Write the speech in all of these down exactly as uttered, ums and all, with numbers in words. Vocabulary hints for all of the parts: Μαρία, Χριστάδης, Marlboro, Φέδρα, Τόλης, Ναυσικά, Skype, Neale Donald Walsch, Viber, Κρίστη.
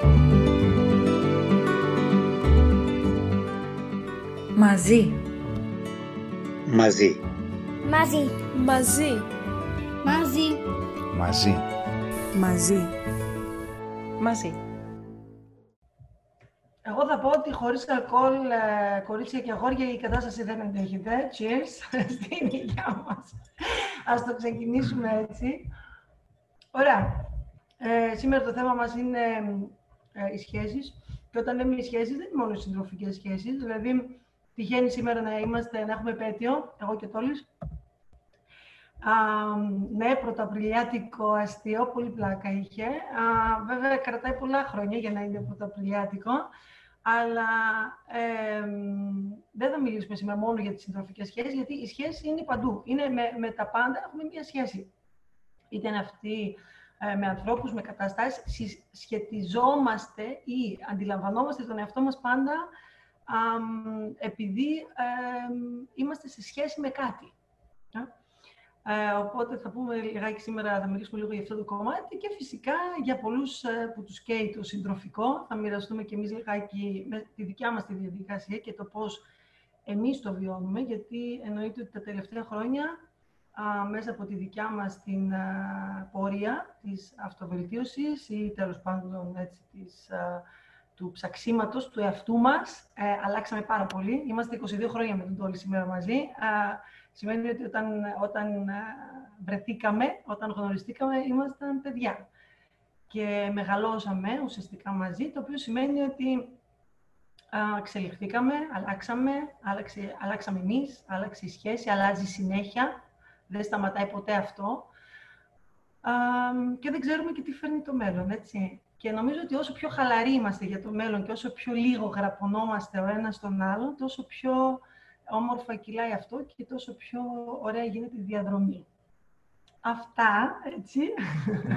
Μαζί. Μαζί. Μαζί. Μαζί. Μαζί. Μαζί. Μαζί. Μαζί. Εγώ θα πω ότι χωρίς αλκοόλ, κορίτσια και αγόρια, η κατάσταση δεν αντέχεται. Cheers στην υγεία μας. Ας το ξεκινήσουμε έτσι. Ωραία. Ε, σήμερα το θέμα μας είναι ε, οι σχέσεις. Και όταν λέμε οι σχέσεις, δεν είναι μόνο οι συντροφικές σχέσεις. Δηλαδή, τυχαίνει σήμερα να, είμαστε, να έχουμε επέτειο, εγώ και Τόλης. Α, ναι, πρωταπριλιάτικο αστείο, πολύ πλάκα είχε. Α, βέβαια, κρατάει πολλά χρόνια για να είναι πρωταπριλιάτικο. Αλλά ε, δεν θα μιλήσουμε σήμερα μόνο για τις συντροφικές σχέσεις, γιατί η σχέση είναι παντού. Είναι με, με τα πάντα, έχουμε μία σχέση. Είτε είναι αυτή ε, με ανθρώπους, με καταστάσεις, σχετιζόμαστε ή αντιλαμβανόμαστε τον εαυτό μας πάντα α, επειδή ε, είμαστε σε σχέση με κάτι. Ε, οπότε θα πούμε λιγάκι σήμερα, θα μιλήσουμε λίγο για αυτό το κομμάτι και φυσικά για πολλούς που τους καίει το συντροφικό. Θα μοιραστούμε και εμείς λιγάκι με τη δικιά μας τη διαδικασία και το πώς εμείς το βιώνουμε, γιατί εννοείται ότι τα τελευταία χρόνια α, μέσα από τη δικιά μας την α, πορεία της αυτοβελτίωσης ή τέλος πάντων έτσι, της, α, του ψαξίματος του εαυτού μας, ε, αλλάξαμε πάρα πολύ. Είμαστε είκοσι δύο χρόνια με τον Τόλη σήμερα μαζί. Α, Σημαίνει ότι όταν, όταν βρεθήκαμε, όταν γνωριστήκαμε, ήμασταν παιδιά. Και μεγαλώσαμε ουσιαστικά μαζί, το οποίο σημαίνει ότι α, εξελιχθήκαμε, αλλάξαμε, άλλαξε, αλλάξαμε εμείς, άλλαξε η σχέση, αλλάζει συνέχεια, δεν σταματάει ποτέ αυτό. Α, και δεν ξέρουμε και τι φέρνει το μέλλον, έτσι. Και νομίζω ότι όσο πιο χαλαροί είμαστε για το μέλλον και όσο πιο λίγο γραπωνόμαστε ο ένας τον άλλον, τόσο πιο όμορφα κυλάει αυτό και τόσο πιο ωραία γίνεται η διαδρομή. Αυτά, έτσι. Ναι,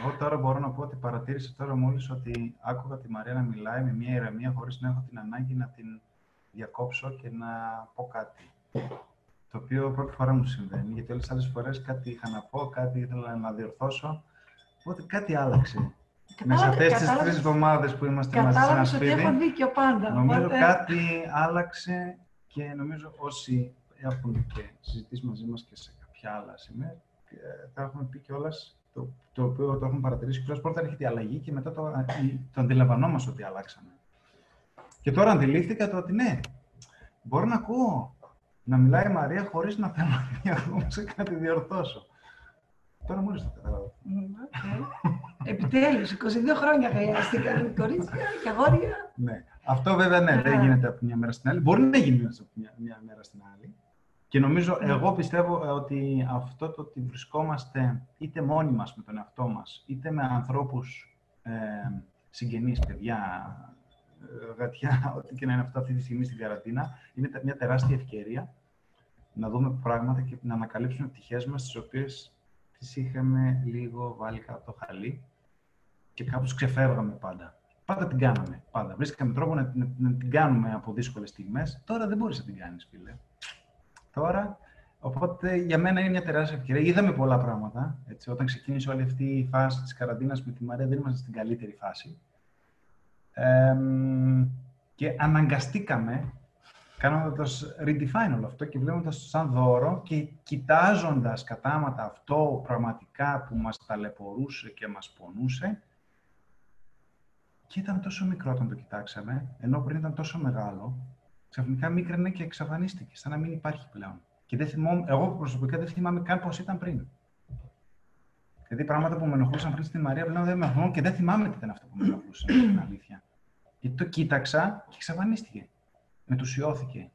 εγώ τώρα μπορώ να πω ότι παρατήρησα τώρα μόλις ότι άκουγα τη Μαρία να μιλάει με μια ηρεμία χωρίς να έχω την ανάγκη να την διακόψω και να πω κάτι. Το οποίο πρώτη φορά μου συμβαίνει, γιατί όλες τις άλλες φορές κάτι είχα να πω, κάτι ήθελα να διορθώσω, οπότε κάτι άλλαξε. Μέσα αυτές τις τρεις εβδομάδες που είμαστε μαζί σε ένα σπίτι, ότι έχω δίκιο πάντα, νομίζω οπότε κάτι άλλαξε. Και νομίζω όσοι έχουν και συζητήσει μαζί μας και σε κάποια άλλα σημεία, θα έχουμε πει κιόλας το, το οποίο το έχουμε παρατηρήσει. Κιόλας πρώτα έρχεται η αλλαγή και μετά το, το αντιλαμβανόμαστε ότι αλλάξαμε. Και τώρα αντιλήφθηκα το ότι ναι, μπορώ να ακούω να μιλάει η Μαρία χωρίς να θέλω να διαδώσω και να τη διορθώσω. Τώρα μόλις το καταλάβω. Okay. Επιτέλους, είκοσι δύο χρόνια χρειάστηκαν κορίτσια και αγόρια. Ναι. Αυτό βέβαια ναι, δεν γίνεται από τη μια μέρα στην άλλη. Μπορεί να γίνει από τη μια, μια μέρα στην άλλη. Και νομίζω, εγώ πιστεύω ότι αυτό το ότι βρισκόμαστε είτε μόνοι μας με τον εαυτό μας, είτε με ανθρώπους ε, συγγενείς, παιδιά, γατιά, ό,τι και να είναι αυτό αυτή τη στιγμή στην καραντίνα, είναι μια τεράστια ευκαιρία να δούμε πράγματα και να ανακαλύψουμε πτυχές μας, τις οποίες τις είχαμε λίγο βάλει κάτω το χαλί και κάπως ξεφεύγαμε πάντα. Πάντα την κάναμε. Πάντα. Βρίσκαμε τρόπο να, να, να την κάνουμε από δύσκολες στιγμές. Τώρα δεν μπορείς να την κάνεις, φίλε. Τώρα, οπότε για μένα είναι μια τεράστια ευκαιρία. Είδαμε πολλά πράγματα. Έτσι, όταν ξεκίνησε όλη αυτή η φάση της καραντίνας με τη Μαρία, δεν ήμασταν στην καλύτερη φάση. Ε, και αναγκαστήκαμε, κάνοντας redefine όλο αυτό και βλέποντας το σαν δώρο και κοιτάζοντας κατάματα αυτό πραγματικά που μας ταλαιπωρούσε και μας πονούσε. Και ήταν τόσο μικρό όταν το κοιτάξαμε, ενώ πριν ήταν τόσο μεγάλο, ξαφνικά μίκρανε και εξαφανίστηκε, σαν να μην υπάρχει πλέον. Και δεν θυμώ, εγώ προσωπικά δεν θυμάμαι καν πώς ήταν πριν. Δηλαδή πράγματα που με ενοχλούσαν πριν στην Μαρία πλέον δεν με ενοχλούν και δεν θυμάμαι τι ήταν αυτό που με ενοχλούσε, είναι αλήθεια. Γιατί το κοίταξα και εξαφανίστηκε. Μετουσιώθηκε.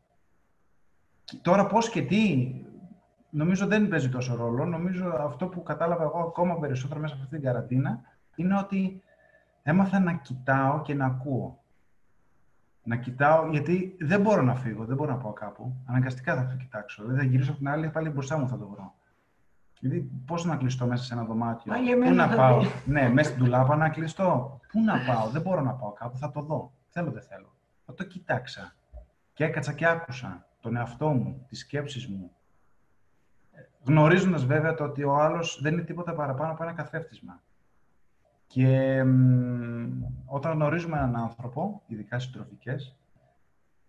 Και τώρα πώς και τι, νομίζω δεν παίζει τόσο ρόλο. Νομίζω αυτό που κατάλαβα εγώ ακόμα περισσότερο μέσα από αυτή την καραντίνα είναι ότι έμαθα να κοιτάω και να ακούω. Να κοιτάω, γιατί δεν μπορώ να φύγω, δεν μπορώ να πάω κάπου. Αναγκαστικά θα το κοιτάξω. Δηλαδή θα γυρίσω από την άλλη, πάλι μπροστά μου θα το βρω. Δηλαδή, πώς να κλειστώ μέσα σε ένα δωμάτιο, πού να πάω. Ναι, μέσα στην ντουλάπα να κλειστώ. Πού να πάω, δεν μπορώ να πάω κάπου, θα το δω. Θέλω, δεν θέλω. Θα το κοιτάξα. Και έκατσα και άκουσα τον εαυτό μου, τις σκέψεις μου. Γνωρίζοντας βέβαια το ότι ο άλλος δεν είναι τίποτα παραπάνω από ένα καθρέφτισμα. Και μ, όταν γνωρίζουμε έναν άνθρωπο, ειδικά συντροφικές,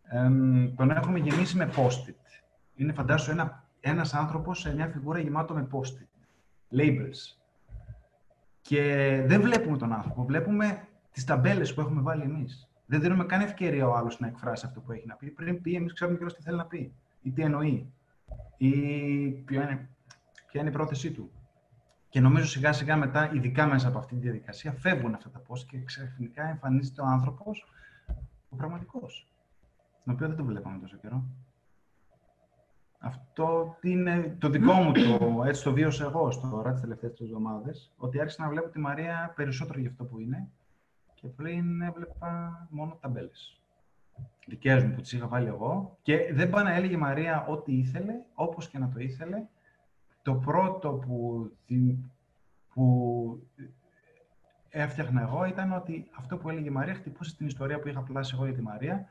εμ, τον έχουμε γεμίσει με post-it. Είναι, φαντάσου, ένα, ένας άνθρωπος σε μια φιγούρα γεμάτο με post-it. Labels. Και δεν βλέπουμε τον άνθρωπο, βλέπουμε τις ταμπέλες που έχουμε βάλει εμείς. Δεν δίνουμε καν ευκαιρία ο άλλος να εκφράσει αυτό που έχει να πει. Πριν πει, εμείς ξέρουμε κιόλας τι θέλει να πει, ή τι εννοεί, ή ποια είναι, ποια είναι η πρόθεσή του. Και νομίζω σιγά σιγά μετά, ειδικά μέσα από αυτή τη διαδικασία, φεύγουν αυτά τα πώς και ξαφνικά εμφανίζεται ο άνθρωπος, ο πραγματικός, τον οποίο δεν τον βλέπαμε τόσο καιρό. Αυτό είναι το δικό μου το, έτσι το βίωσα εγώ τώρα τις τελευταίες τις εβδομάδες, ότι άρχισα να βλέπω τη Μαρία περισσότερο για αυτό που είναι και πλέον έβλεπα μόνο ταμπέλες. Δικές μου που τις είχα βάλει εγώ και δεν πάει να έλεγε η Μαρία ό,τι ήθελε, όπως και να το ήθελε. Το πρώτο που, που έφτιαχνα εγώ ήταν ότι αυτό που έλεγε η Μαρία χτυπούσε την ιστορία που είχα πλάσει εγώ για τη Μαρία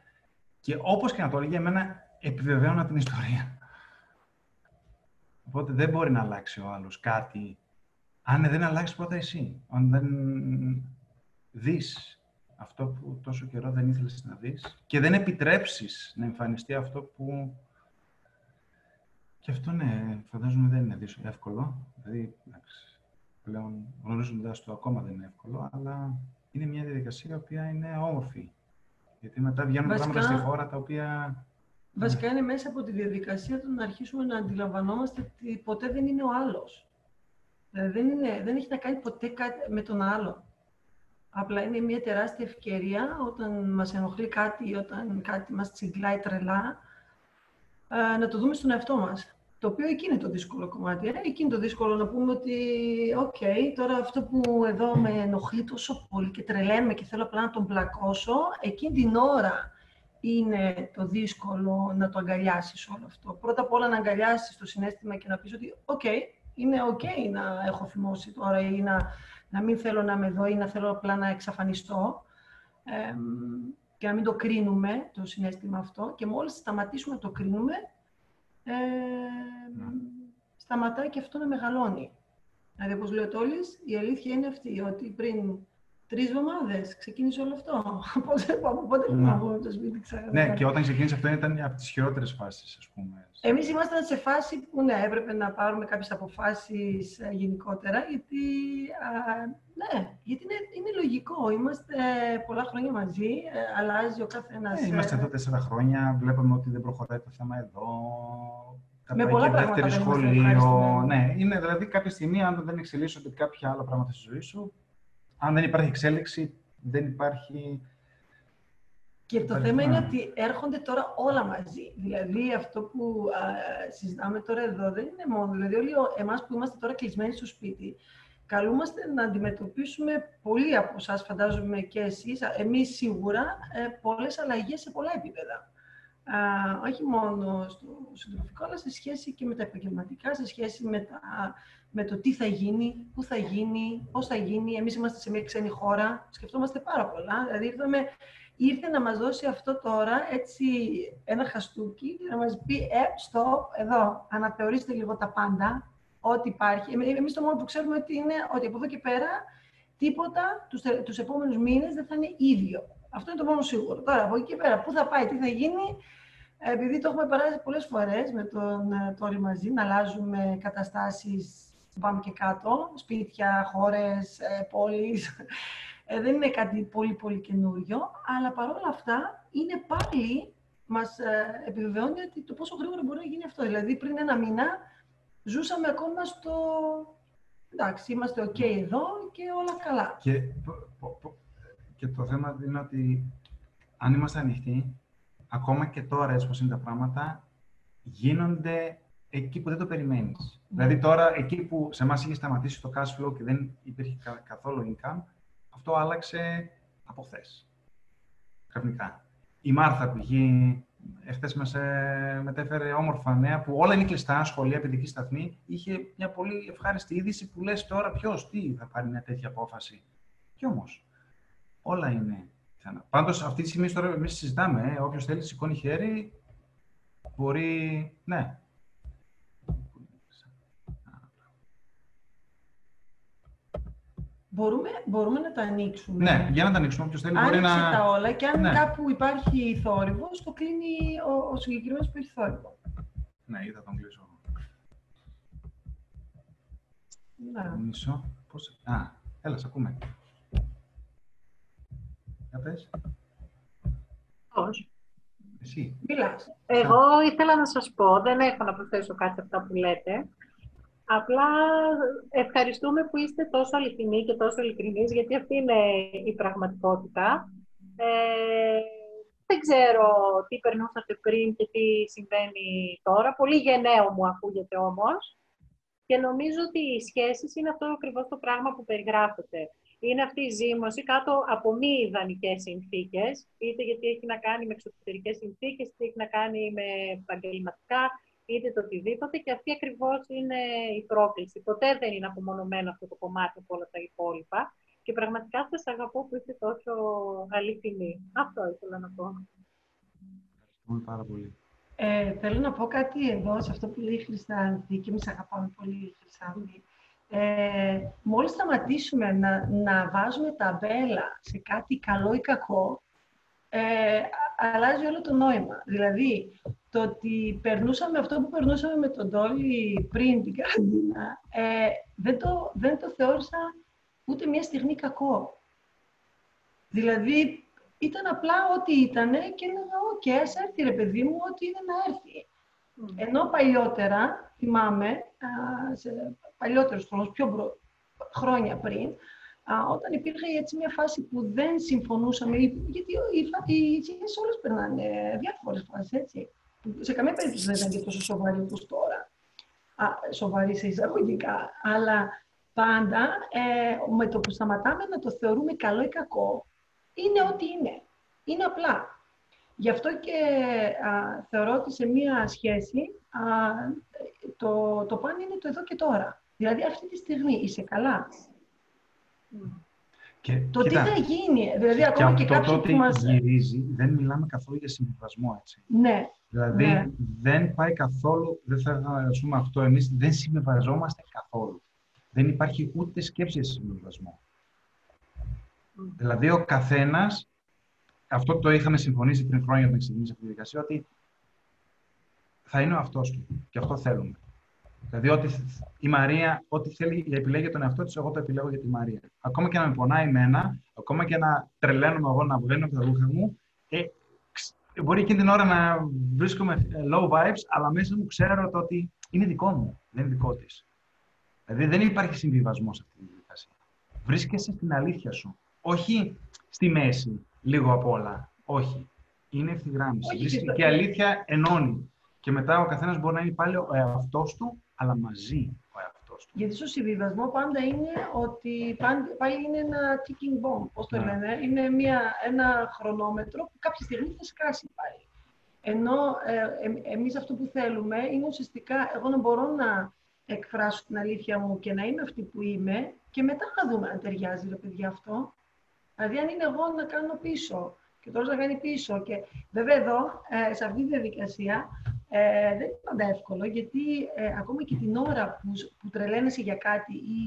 και όπως και να το έλεγε, εμένα επιβεβαίωνα την ιστορία. Οπότε δεν μπορεί να αλλάξει ο άλλος κάτι, αν δεν αλλάξεις πρώτα εσύ. Αν δεν δεις αυτό που τόσο καιρό δεν ήθελες να δεις και δεν επιτρέψεις να εμφανιστεί αυτό που... Και αυτό, ναι, φαντάζομαι δεν είναι δύσκολο, εύκολο. Δηλαδή, εντάξει, πλέον γνωρίζοντας το ακόμα δεν είναι εύκολο, αλλά είναι μια διαδικασία η οποία είναι όμορφη. Γιατί μετά βγαίνουν βασικά, πράγματα στη χώρα τα οποία... Βασικά είναι μέσα από τη διαδικασία του να αρχίσουμε να αντιλαμβανόμαστε ότι ποτέ δεν είναι ο άλλος. Δηλαδή, δεν, είναι, δεν έχει να κάνει ποτέ κάτι με τον άλλον. Απλά είναι μια τεράστια ευκαιρία όταν μας ενοχλεί κάτι ή όταν κάτι μας τσιγκλάει τρελά, να το δούμε στον εαυτό μας. Το οποίο εκεί είναι το δύσκολο κομμάτι. Ε? Εκεί είναι το δύσκολο να πούμε ότι «ΟΚ, okay, τώρα αυτό που εδώ με ενοχλεί τόσο πολύ και τρελαίνουμε και θέλω απλά να τον πλακώσω», εκείνη την ώρα είναι το δύσκολο να το αγκαλιάσεις όλο αυτό. Πρώτα απ' όλα να αγκαλιάσεις το συναίσθημα και να πεις ότι «ΟΚ, okay, είναι οκ okay να έχω θυμώσει τώρα ή να, να μην θέλω να είμαι εδώ ή να θέλω απλά να εξαφανιστώ». Ε, και να μην το κρίνουμε, το συναίσθημα αυτό, και μόλις σταματήσουμε να το κρίνουμε, ε, ναι. σταματάει και αυτό να μεγαλώνει. Δηλαδή, όπως λέει ο Τόλης, η αλήθεια είναι αυτή, ότι πριν τρεις εβδομάδες ξεκίνησε όλο αυτό. Από πότε πήγαμε το σπίτι, ξέρω. Ναι, και όταν ξεκίνησε αυτό ήταν από τις χειρότερες φάσεις, ας πούμε. Εμείς ήμασταν σε φάση που, ναι, έπρεπε να πάρουμε κάποιες αποφάσεις γενικότερα, γιατί, α, ναι, γιατί είναι, είναι λογικό. Είμαστε πολλά χρόνια μαζί, αλλάζει ο καθένας. Ναι, είμαστε εδώ τέσσερα χρόνια, βλέπαμε ότι δεν προχωράει το θέμα εδώ. Με πολλά πράγματα σχολείο. Ναι, είναι δηλαδή κάποια στιγμή, αν δεν εξελίσσονται κάποια άλλα πράγματα στη ζωή σου, αν δεν υπάρχει εξέλιξη, δεν υπάρχει... Και το υπάρχει... θέμα είναι ότι έρχονται τώρα όλα μαζί. Δηλαδή, αυτό που α, συζητάμε τώρα εδώ δεν είναι μόνο. Δηλαδή, όλοι εμάς που είμαστε τώρα κλεισμένοι στο σπίτι, καλούμαστε να αντιμετωπίσουμε πολλοί από εσάς, φαντάζομαι και εσείς, εμείς σίγουρα, πολλές αλλαγές σε πολλά επίπεδα. Α, όχι μόνο στο συντροφικό, αλλά σε σχέση και με τα επαγγελματικά, σε σχέση με, τα, με το τι θα γίνει, πού θα γίνει, πώς θα γίνει. Εμείς είμαστε σε μια ξένη χώρα, σκεφτόμαστε πάρα πολλά. Δηλαδή ήρθαμε, ήρθε να μας δώσει αυτό τώρα έτσι ένα χαστούκι και να μας πει «Ε, στο, εδώ, αναθεωρήστε λίγο τα πάντα, ό,τι υπάρχει». Εμείς το μόνο που ξέρουμε ότι είναι ότι από εδώ και πέρα τίποτα τους, τους επόμενους μήνες δεν θα είναι ίδιο. Αυτό είναι το μόνο σίγουρο. Τώρα, από εκεί και πέρα, πού θα πάει, τι θα γίνει, επειδή το έχουμε περάσει πολλές φορές με τον Τόλη μαζί, να αλλάζουμε καταστάσεις, πάμε και κάτω, σπίτια, χώρες, πόλεις. Δεν είναι κάτι πολύ πολύ καινούριο, αλλά παρόλα αυτά, είναι πάλι, μας επιβεβαιώνει ότι το πόσο γρήγορα μπορεί να γίνει αυτό. Δηλαδή, πριν ένα μήνα, ζούσαμε ακόμα στο... Εντάξει, είμαστε οκ okay εδώ και όλα καλά. Και... Και το θέμα είναι ότι αν είμαστε ανοιχτοί, ακόμα και τώρα έτσι πως είναι τα πράγματα, γίνονται εκεί που δεν το περιμένεις. Mm. Δηλαδή τώρα, εκεί που σε εμάς είχε σταματήσει το cash flow και δεν υπήρχε καθόλου income, αυτό άλλαξε από χθες. Ξαφνικά. Η Μάρθα που είχε, εχθές μας μετέφερε όμορφα νέα, που όλα είναι κλειστά, σχολεία, παιδική σταθμή, είχε μια πολύ ευχάριστη είδηση που λες τώρα ποιος, τι θα πάρει μια τέτοια απόφαση. Κι όμως. Όλα είναι πιθανά. Πάντως, αυτή τη στιγμή τώρα εμείς συζητάμε. Ε, όποιος θέλει, σηκώνει χέρι. Μπορεί... Ναι. Μπορούμε, μπορούμε να τα ανοίξουμε. Ναι, για να τα ανοίξουμε. Όποιος θέλει μπορεί να... Άνοιξε τα όλα και αν ναι. κάπου υπάρχει θόρυβος, το κλείνει ο, ο συγκεκριμένος που έχει θόρυβο. Ναι, είδα τον κλείσω. Να. Μισό. Πώς... Α, έλα, σε ακούμε. Για πες. Όχι. Εσύ. Μιλάς. Εγώ ήθελα να σας πω, δεν έχω να προσθέσω κάτι αυτά που λέτε. Απλά ευχαριστούμε που είστε τόσο αληθινοί και τόσο ειλικρινείς, γιατί αυτή είναι η πραγματικότητα. Ε, δεν ξέρω τι περνούσατε πριν και τι συμβαίνει τώρα. Πολύ γενναίο μου ακούγεται όμως. Και νομίζω ότι οι σχέσεις είναι αυτό ακριβώς το πράγμα που περιγράφεται. Είναι αυτή η ζύμωση κάτω από μη ιδανικές συνθήκες, είτε γιατί έχει να κάνει με εξωτερικές συνθήκες, είτε έχει να κάνει με επαγγελματικά, είτε το οτιδήποτε, και αυτή ακριβώς είναι η πρόκληση. Ποτέ δεν είναι απομονωμένο αυτό το κομμάτι από όλα τα υπόλοιπα. Και πραγματικά σας αγαπώ που είστε τόσο αληθινοί. Αυτό ήθελα να πω. Ευχαριστούμε πάρα πολύ. Ε, θέλω να πω κάτι εδώ, σε αυτό που λέει η Χριστάδη, και εμείς αγαπάμε πολύ η Χριστάδη. Ε, μόλις σταματήσουμε να, να βάζουμε ταμπέλα σε κάτι καλό ή κακό, Ε, αλλάζει όλο το νόημα. Δηλαδή, το ότι περνούσαμε αυτό που περνούσαμε με τον Τόλη πριν την καραντίνα, ε, δεν, το, δεν το θεώρησα ούτε μια στιγμή κακό. Δηλαδή, ήταν απλά ό,τι ήτανε και έλεγα, οκ, okay, ας έρθει ρε παιδί μου, ό,τι είδε να έρθει. Mm. Ενώ παλιότερα, θυμάμαι, α, σε παλιότερους χρόνους, πιο προ, χρόνια πριν, Α, όταν υπήρχε έτσι μια φάση που δεν συμφωνούσαμε, γιατί οι σχέσεις όλες περνάνε διάφορες φάσεις, έτσι. Σε καμία περίπτωση δεν ήταν και τόσο σοβαρή όπως τώρα. Α, σοβαρή σε εισαγωγικά. Αλλά πάντα ε, με το που σταματάμε να το θεωρούμε καλό ή κακό, είναι ό,τι είναι. Είναι απλά. Γι' αυτό και α, θεωρώ ότι σε μια σχέση α, το, το παν είναι το εδώ και τώρα. Δηλαδή αυτή τη στιγμή είσαι καλά. Και, το κοίτα, τι θα γίνει, δηλαδή και ακόμα και κάποιος που μας... γυρίζει, δεν μιλάμε καθόλου για συμβιβασμό, έτσι. Ναι. Δηλαδή, ναι. δεν πάει καθόλου, δεν θα αναλύσουμε αυτό εμείς, δεν συμβιβαζόμαστε καθόλου. Δεν υπάρχει ούτε σκέψη για συμβιβασμό. Mm. Δηλαδή, ο καθένας, αυτό το είχαμε συμφωνήσει πριν χρόνια όταν ξεκινήσει αυτή τη διαδικασία, ότι θα είναι ο αυτός του και αυτό θέλουμε. Δηλαδή, ότι η Μαρία, ό,τι θέλει, επιλέγει για τον εαυτό της, εγώ το επιλέγω για τη Μαρία. Ακόμα και να με πονάει εμένα, ακόμα και να τρελαίνομαι εγώ να βγαίνω από τα ρούχα μου, ε, μπορεί εκείνη την ώρα να βρίσκομαι low vibes, αλλά μέσα μου ξέρω το ότι είναι δικό μου, δεν είναι δικό της. Δηλαδή, δεν υπάρχει συμβιβασμός σε αυτή τη διαδικασία. Βρίσκεσαι στην αλήθεια σου. Όχι στη μέση, λίγο απ' όλα. Όχι. Είναι ευθυγράμμιση. Βρίσκεσαι και η αλήθεια ενώνει. Και μετά ο καθένας μπορεί να είναι πάλι ο εαυτός του, αλλά μαζί ο εαυτός του. Γιατί στο συμβιβασμό πάντα είναι ότι πάντα, πάλι είναι ένα ticking bomb, πώς το λένε. Είναι μια, ένα χρονόμετρο που κάποια στιγμή θα σκάσει πάλι. Ενώ ε, ε, εμείς αυτό που θέλουμε είναι ουσιαστικά εγώ να μπορώ να εκφράσω την αλήθεια μου και να είμαι αυτή που είμαι και μετά να δούμε αν ταιριάζει ρε παιδιά αυτό. Δηλαδή αν είναι εγώ να κάνω πίσω και τώρα να κάνει πίσω. Και βέβαια εδώ, ε, σε αυτή τη διαδικασία, Ε, δεν είναι πάντα εύκολο, γιατί ε, ακόμα και την ώρα που, που τρελαίνεσαι για κάτι ή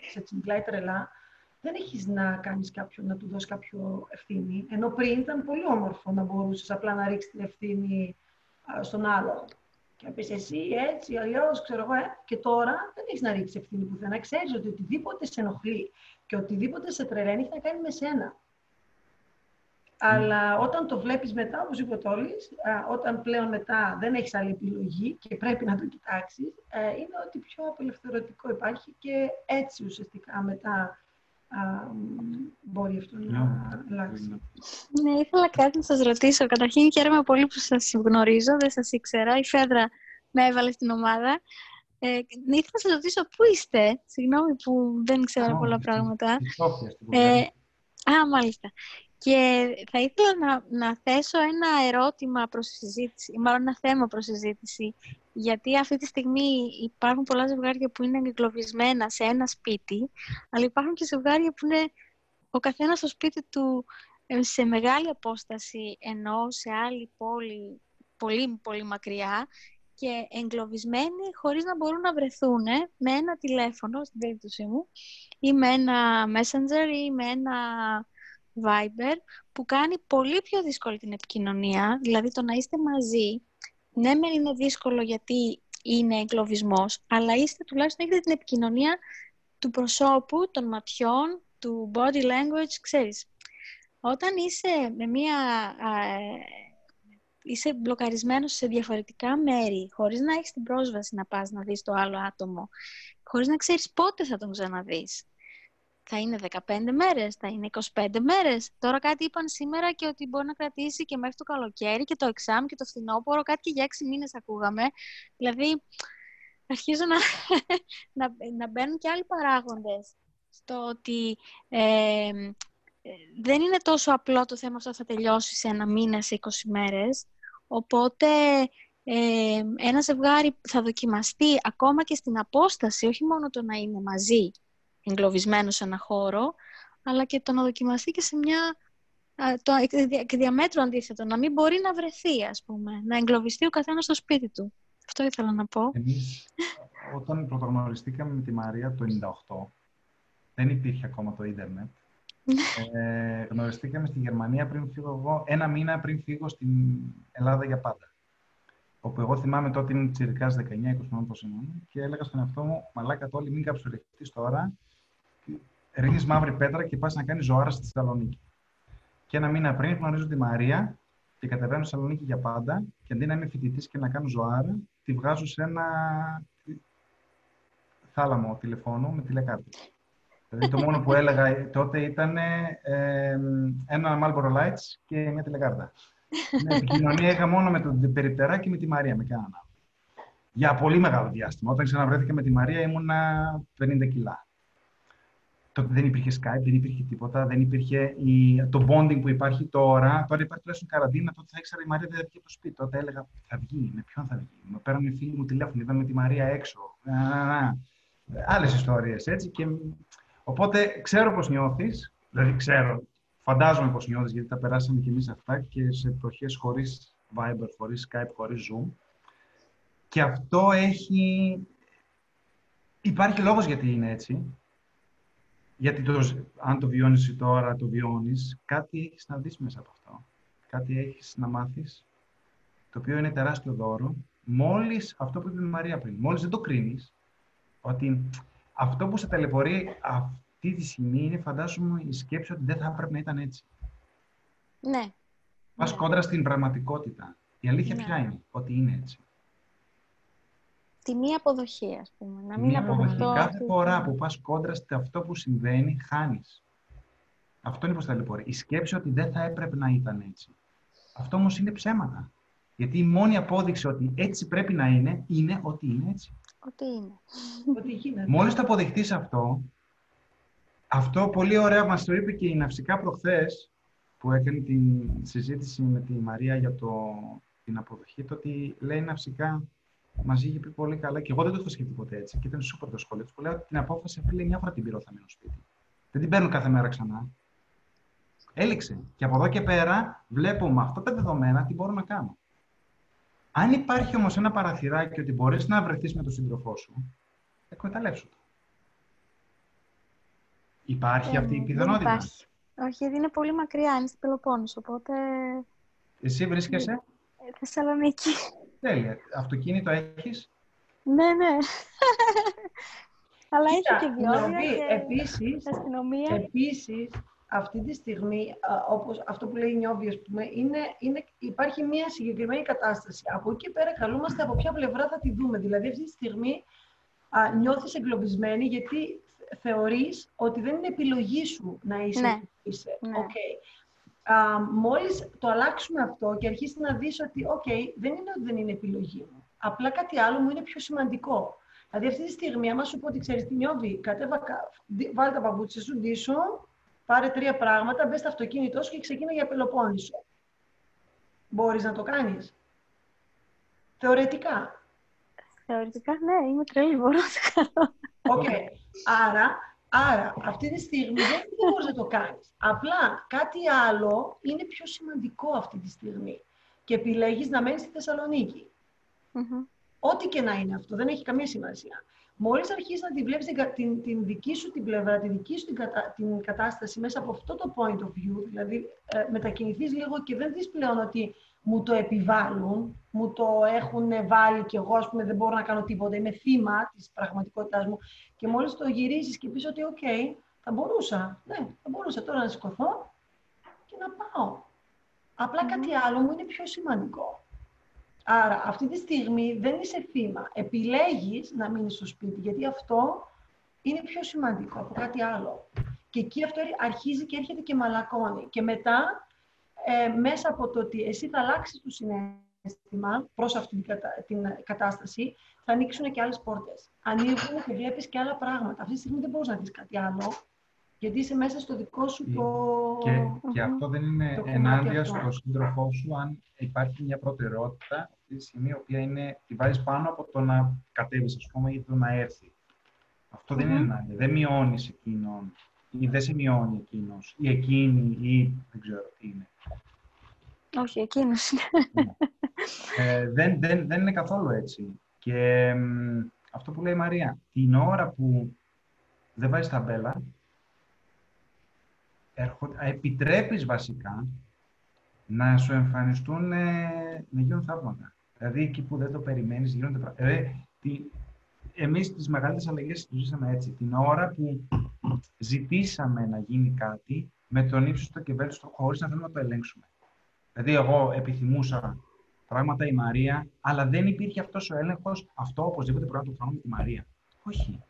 ε, σε τσιγκλάει τρελά, δεν έχεις να κάνεις κάποιον, να του δώσεις κάποιο ευθύνη. Ενώ πριν ήταν πολύ όμορφο να μπορούσες απλά να ρίξεις την ευθύνη ε, στον άλλον. Και να πεις εσύ έτσι, αλλιώς, ξέρω εγώ, ε, και τώρα δεν έχεις να ρίξεις ευθύνη πουθενά. Ξέρεις ότι οτιδήποτε σε ενοχλεί και οτιδήποτε σε τρελαίνει έχει να κάνει με σένα. Αλλά όταν το βλέπεις μετά, όπως είπε ο Τόλης, όταν πλέον μετά δεν έχεις άλλη επιλογή και πρέπει να το κοιτάξεις, είναι ότι πιο απελευθερωτικό υπάρχει και έτσι ουσιαστικά μετά α, μπορεί αυτό να yeah. αλλάξει. Ναι, ήθελα κάτι να σας ρωτήσω. Καταρχήν χαίρομαι πολύ που σας γνωρίζω, δεν σας ήξερα. Η Φέδρα με έβαλε στην ομάδα. Ε, ήθελα να σας ρωτήσω πού είστε. Συγγνώμη που δεν ξέρω oh, πολλά πράγματα. Ε, α, μάλιστα. Και θα ήθελα να, να θέσω ένα ερώτημα προς συζήτηση, μάλλον ένα θέμα προς συζήτηση, γιατί αυτή τη στιγμή υπάρχουν πολλά ζευγάρια που είναι εγκλωβισμένα σε ένα σπίτι, αλλά υπάρχουν και ζευγάρια που είναι ο καθένας στο σπίτι του σε μεγάλη απόσταση, ενώ σε άλλη πόλη, πολύ πολύ μακριά, και εγκλωβισμένοι χωρίς να μπορούν να βρεθούν με ένα τηλέφωνο, στην περίπτωσή μου, ή με ένα Messenger ή με ένα Viber, που κάνει πολύ πιο δύσκολη την επικοινωνία. Δηλαδή το να είστε μαζί, ναι μεν είναι δύσκολο γιατί είναι εγκλωβισμός, αλλά είστε τουλάχιστον, έχετε την επικοινωνία του προσώπου, των ματιών, του body language, ξέρεις. Όταν είσαι με μία... Ε, είσαι μπλοκαρισμένος σε διαφορετικά μέρη, χωρίς να έχεις την πρόσβαση να πας να δεις το άλλο άτομο, χωρίς να ξέρεις πότε θα τον ξαναδείς. Θα είναι δεκαπέντε μέρες, θα είναι είκοσι πέντε μέρες. Τώρα κάτι είπαν σήμερα και ότι μπορεί να κρατήσει και μέχρι το καλοκαίρι και το εξάμηνο και το φθινόπωρο, κάτι και για έξι μήνες ακούγαμε. Δηλαδή, αρχίζω να, να, να μπαίνουν και άλλοι παράγοντες στο ότι... Ε, δεν είναι τόσο απλό το θέμα αυτό, θα τελειώσει σε ένα μήνα, σε είκοσι μέρες. Οπότε ε, ένα ζευγάρι θα δοκιμαστεί ακόμα και στην απόσταση, όχι μόνο το να είναι μαζί, εγκλωβισμένο σε ένα χώρο, αλλά και το να δοκιμαστεί και σε μια... Το διαμέτρου αντίθετο, να μην μπορεί να βρεθεί, ας πούμε, να εγκλωβιστεί ο καθένας στο σπίτι του. Αυτό ήθελα να πω. Εμείς, όταν πρωταγνωριστήκαμε με τη Μαρία το ενενήντα οκτώ, δεν υπήρχε ακόμα το ίντερνετ. Ε, γνωριστήκαμε στη Γερμανία πριν φύγω εγώ, ένα μήνα πριν φύγω στην Ελλάδα για πάντα. Όπου εγώ θυμάμαι τότε ήμουν τσιρικάς δεκαεννιά είκοσι όπως ήμουν και έλεγα στον εαυτό μου: μαλάκα Τόλη, μην καψουρευτείς τώρα. Ρίχνεις μαύρη πέτρα και πας να κάνεις ζωάρα στη Θεσσαλονίκη. Και ένα μήνα πριν γνωρίζω τη Μαρία και κατεβαίνω στη Θεσσαλονίκη για πάντα. Και αντί να είμαι φοιτητής και να κάνω ζωάρα, τη βγάζω σε ένα θάλαμο τηλεφώνου με τηλεκάρτη. Δηλαδή το μόνο που έλεγα τότε ήταν ε, ε, ένα Marlboro Lights και μια τηλεκάρτα. Την επικοινωνία είχα μόνο με τον Περιπτερά και με τη Μαρία, με κανέναν άλλο. Για πολύ μεγάλο διάστημα. Όταν ξαναβρέθηκα με τη Μαρία ήμουνα πενήντα κιλά. Τότε δεν υπήρχε Skype, δεν υπήρχε τίποτα, δεν υπήρχε η... το bonding που υπάρχει τώρα. Τώρα υπάρχει τουλάχιστον καραντίνα, τότε θα ήξερα η Μαρία δεν θα βγει από το σπίτι. Τότε έλεγα θα βγει, με ποιον θα βγει. Με πέραν οι φίλοι μου τηλέφωνο, είδαμε τη Μαρία έξω. Άλλες ιστορίες έτσι. Και... Οπότε ξέρω πώς νιώθεις, δηλαδή ξέρω, φαντάζομαι πώς νιώθεις, γιατί τα περάσαμε κι εμείς αυτά και σε εποχές χωρίς Viber, χωρίς Skype, χωρίς Zoom. Και αυτό έχει... Υπάρχει λόγος γιατί είναι έτσι. Γιατί το, αν το βιώνεις τώρα, το βιώνεις, κάτι έχεις να δεις μέσα από αυτό. Κάτι έχεις να μάθεις, το οποίο είναι τεράστιο δώρο. Μόλις, αυτό που είπε η Μαρία πριν, μόλις δεν το κρίνεις, ότι... Αυτό που σε ταλαιπωρεί αυτή τη στιγμή είναι, φαντάζομαι, η σκέψη ότι δεν θα έπρεπε να ήταν έτσι. Ναι. Πας ναι. κόντρα στην πραγματικότητα. Η αλήθεια ναι. ποια είναι, ότι είναι έτσι. Τη μία αποδοχή, ας πούμε. Να μην αποδεχτώ. Κάθε φορά που πας κόντρα σε αυτό που συμβαίνει, χάνεις. Αυτό είναι που σε ταλαιπωρεί. Η σκέψη ότι δεν θα έπρεπε να ήταν έτσι. Αυτό όμως είναι ψέματα. Γιατί η μόνη απόδειξη ότι έτσι πρέπει να είναι, είναι ότι είναι έτσι. Ότι είναι. Ότι γίνεται. Μόλις το αποδεχτείς αυτό, αυτό πολύ ωραία μας το είπε και η Ναυσικά προχθές, που έκανε την συζήτηση με τη Μαρία για το, την αποδοχή, το ότι λέει Ναυσικά, μας είχε πει πολύ καλά, και εγώ δεν το είχα σκεφτεί ποτέ έτσι, και ήταν σούπερ το σχόλιο. Του λέω την απόφαση, φίλε, μια φορά την πήρω, θα μείνω σπίτι. Δεν την παίρνω κάθε μέρα ξανά. Έληξε. Και από εδώ και πέρα βλέπω με αυτά τα δεδομένα τι μπορώ να κάνω. Αν υπάρχει όμως ένα παραθυράκι ότι μπορείς να βρεθείς με τον σύντροφό σου, εκμεταλλεύσου το. Υπάρχει ε, αυτή η πιθανότητα. Υπάρχει. Όχι, γιατί είναι πολύ μακριά, είναι στην Πελοπόννησο, οπότε... Εσύ βρίσκεσαι? Ε, Θεσσαλονίκη. Τέλεια. Αυτοκίνητο έχεις? Ναι, ναι. Αλλά έχει και βιώσια και επίσης, αστυνομία. Επίσης, αυτή τη στιγμή, όπως αυτό που λέει η Νιώβη, ας πούμε, είναι, είναι, υπάρχει μια συγκεκριμένη κατάσταση. Από εκεί πέρα καλούμαστε από ποια πλευρά θα τη δούμε. Δηλαδή, αυτή τη στιγμή α, νιώθεις εγκλωβισμένη, γιατί θεωρείς ότι δεν είναι επιλογή σου να είσαι. Ναι. Είσαι. Ναι. Okay. Α, μόλις το αλλάξουμε αυτό και αρχίσεις να δεις ότι okay, δεν είναι ότι δεν είναι επιλογή μου. Απλά κάτι άλλο μου είναι πιο σημαντικό. Δηλαδή, αυτή τη στιγμή, άμα σου πω ότι ξέρεις τη Νιώβη, κατέβα, βάλε τα παπούτσια σου, ντύσου, πάρε τρία πράγματα, μπες στο αυτοκίνητό σου και ξεκίνα για Πελοπόννησο. Μπορείς να το κάνεις? Θεωρητικά. Θεωρητικά, ναι. Είμαι τρελή, μπορώ να το κάνω. Οκ. Okay. Άρα, άρα, αυτή τη στιγμή δεν μπορείς να το κάνεις. Απλά κάτι άλλο είναι πιο σημαντικό αυτή τη στιγμή. Και επιλέγεις να μένεις στη Θεσσαλονίκη. Mm-hmm. Ό,τι και να είναι αυτό, δεν έχει καμία σημασία. Μόλις αρχίσεις να τη βλέπεις την, την, την δική σου την πλευρά, την δική σου την, κατα, την κατάσταση μέσα από αυτό το point of view, δηλαδή ε, μετακινηθείς λίγο και δεν δεις πλέον ότι μου το επιβάλλουν, μου το έχουν βάλει και εγώ, ας πούμε, δεν μπορώ να κάνω τίποτα, είμαι θύμα της πραγματικότητάς μου. Και μόλις το γυρίσεις και πεις ότι, οκ, okay, θα μπορούσα, ναι, θα μπορούσα τώρα να σηκωθώ και να πάω. Απλά mm-hmm. κάτι άλλο μου είναι πιο σημαντικό. Άρα, αυτή τη στιγμή δεν είσαι θύμα. Επιλέγεις να μείνεις στο σπίτι, γιατί αυτό είναι πιο σημαντικό από κάτι άλλο. Και εκεί αυτό αρχίζει και έρχεται και μαλακώνει. Και μετά, ε, μέσα από το ότι εσύ θα αλλάξεις το συναίσθημα προς αυτή την, κατα... την κατάσταση, θα ανοίξουν και άλλες πόρτες. Ανοίγουν και βλέπεις και άλλα πράγματα. Αυτή τη στιγμή δεν μπορείς να δεις κάτι άλλο, γιατί είσαι μέσα στο δικό σου το... Και, και αυτό δεν είναι ενάντια στον σύντροφό σου, αν υπάρχει μια προτεραιότητα αυτή τη στιγμή, η οποία είναι, τη βάζεις πάνω από το να κατέβεις, ας πούμε, ή το να έρθει. Αυτό mm-hmm. δεν είναι ενάντια. Δεν μειώνεις εκείνον, ή δεν σε μειώνει εκείνος, ή εκείνη, ή δεν ξέρω τι είναι. Όχι, εκείνος. ε, δεν, δεν, δεν είναι καθόλου έτσι. Και ε, αυτό που λέει η Μαρία, την ώρα που δεν βάζεις ταμπέλα, επιτρέπεις βασικά να σου εμφανιστούν, ε, να γίνουν θαύματα. Δηλαδή, εκεί που δεν το περιμένεις, γίνονται πράγματα. Ε, εμείς τις μεγαλύτερες αλλαγές τους ζήσαμε έτσι. Την ώρα που ζητήσαμε να γίνει κάτι, με τον ύψιστο και βέλτιστο, χωρίς να θέλουμε να το ελέγξουμε. Δηλαδή, εγώ επιθυμούσα πράγματα η Μαρία, αλλά δεν υπήρχε αυτός ο έλεγχος, αυτό οπωσδήποτε πρέπει να το κάνουμε τη Μαρία. Όχι.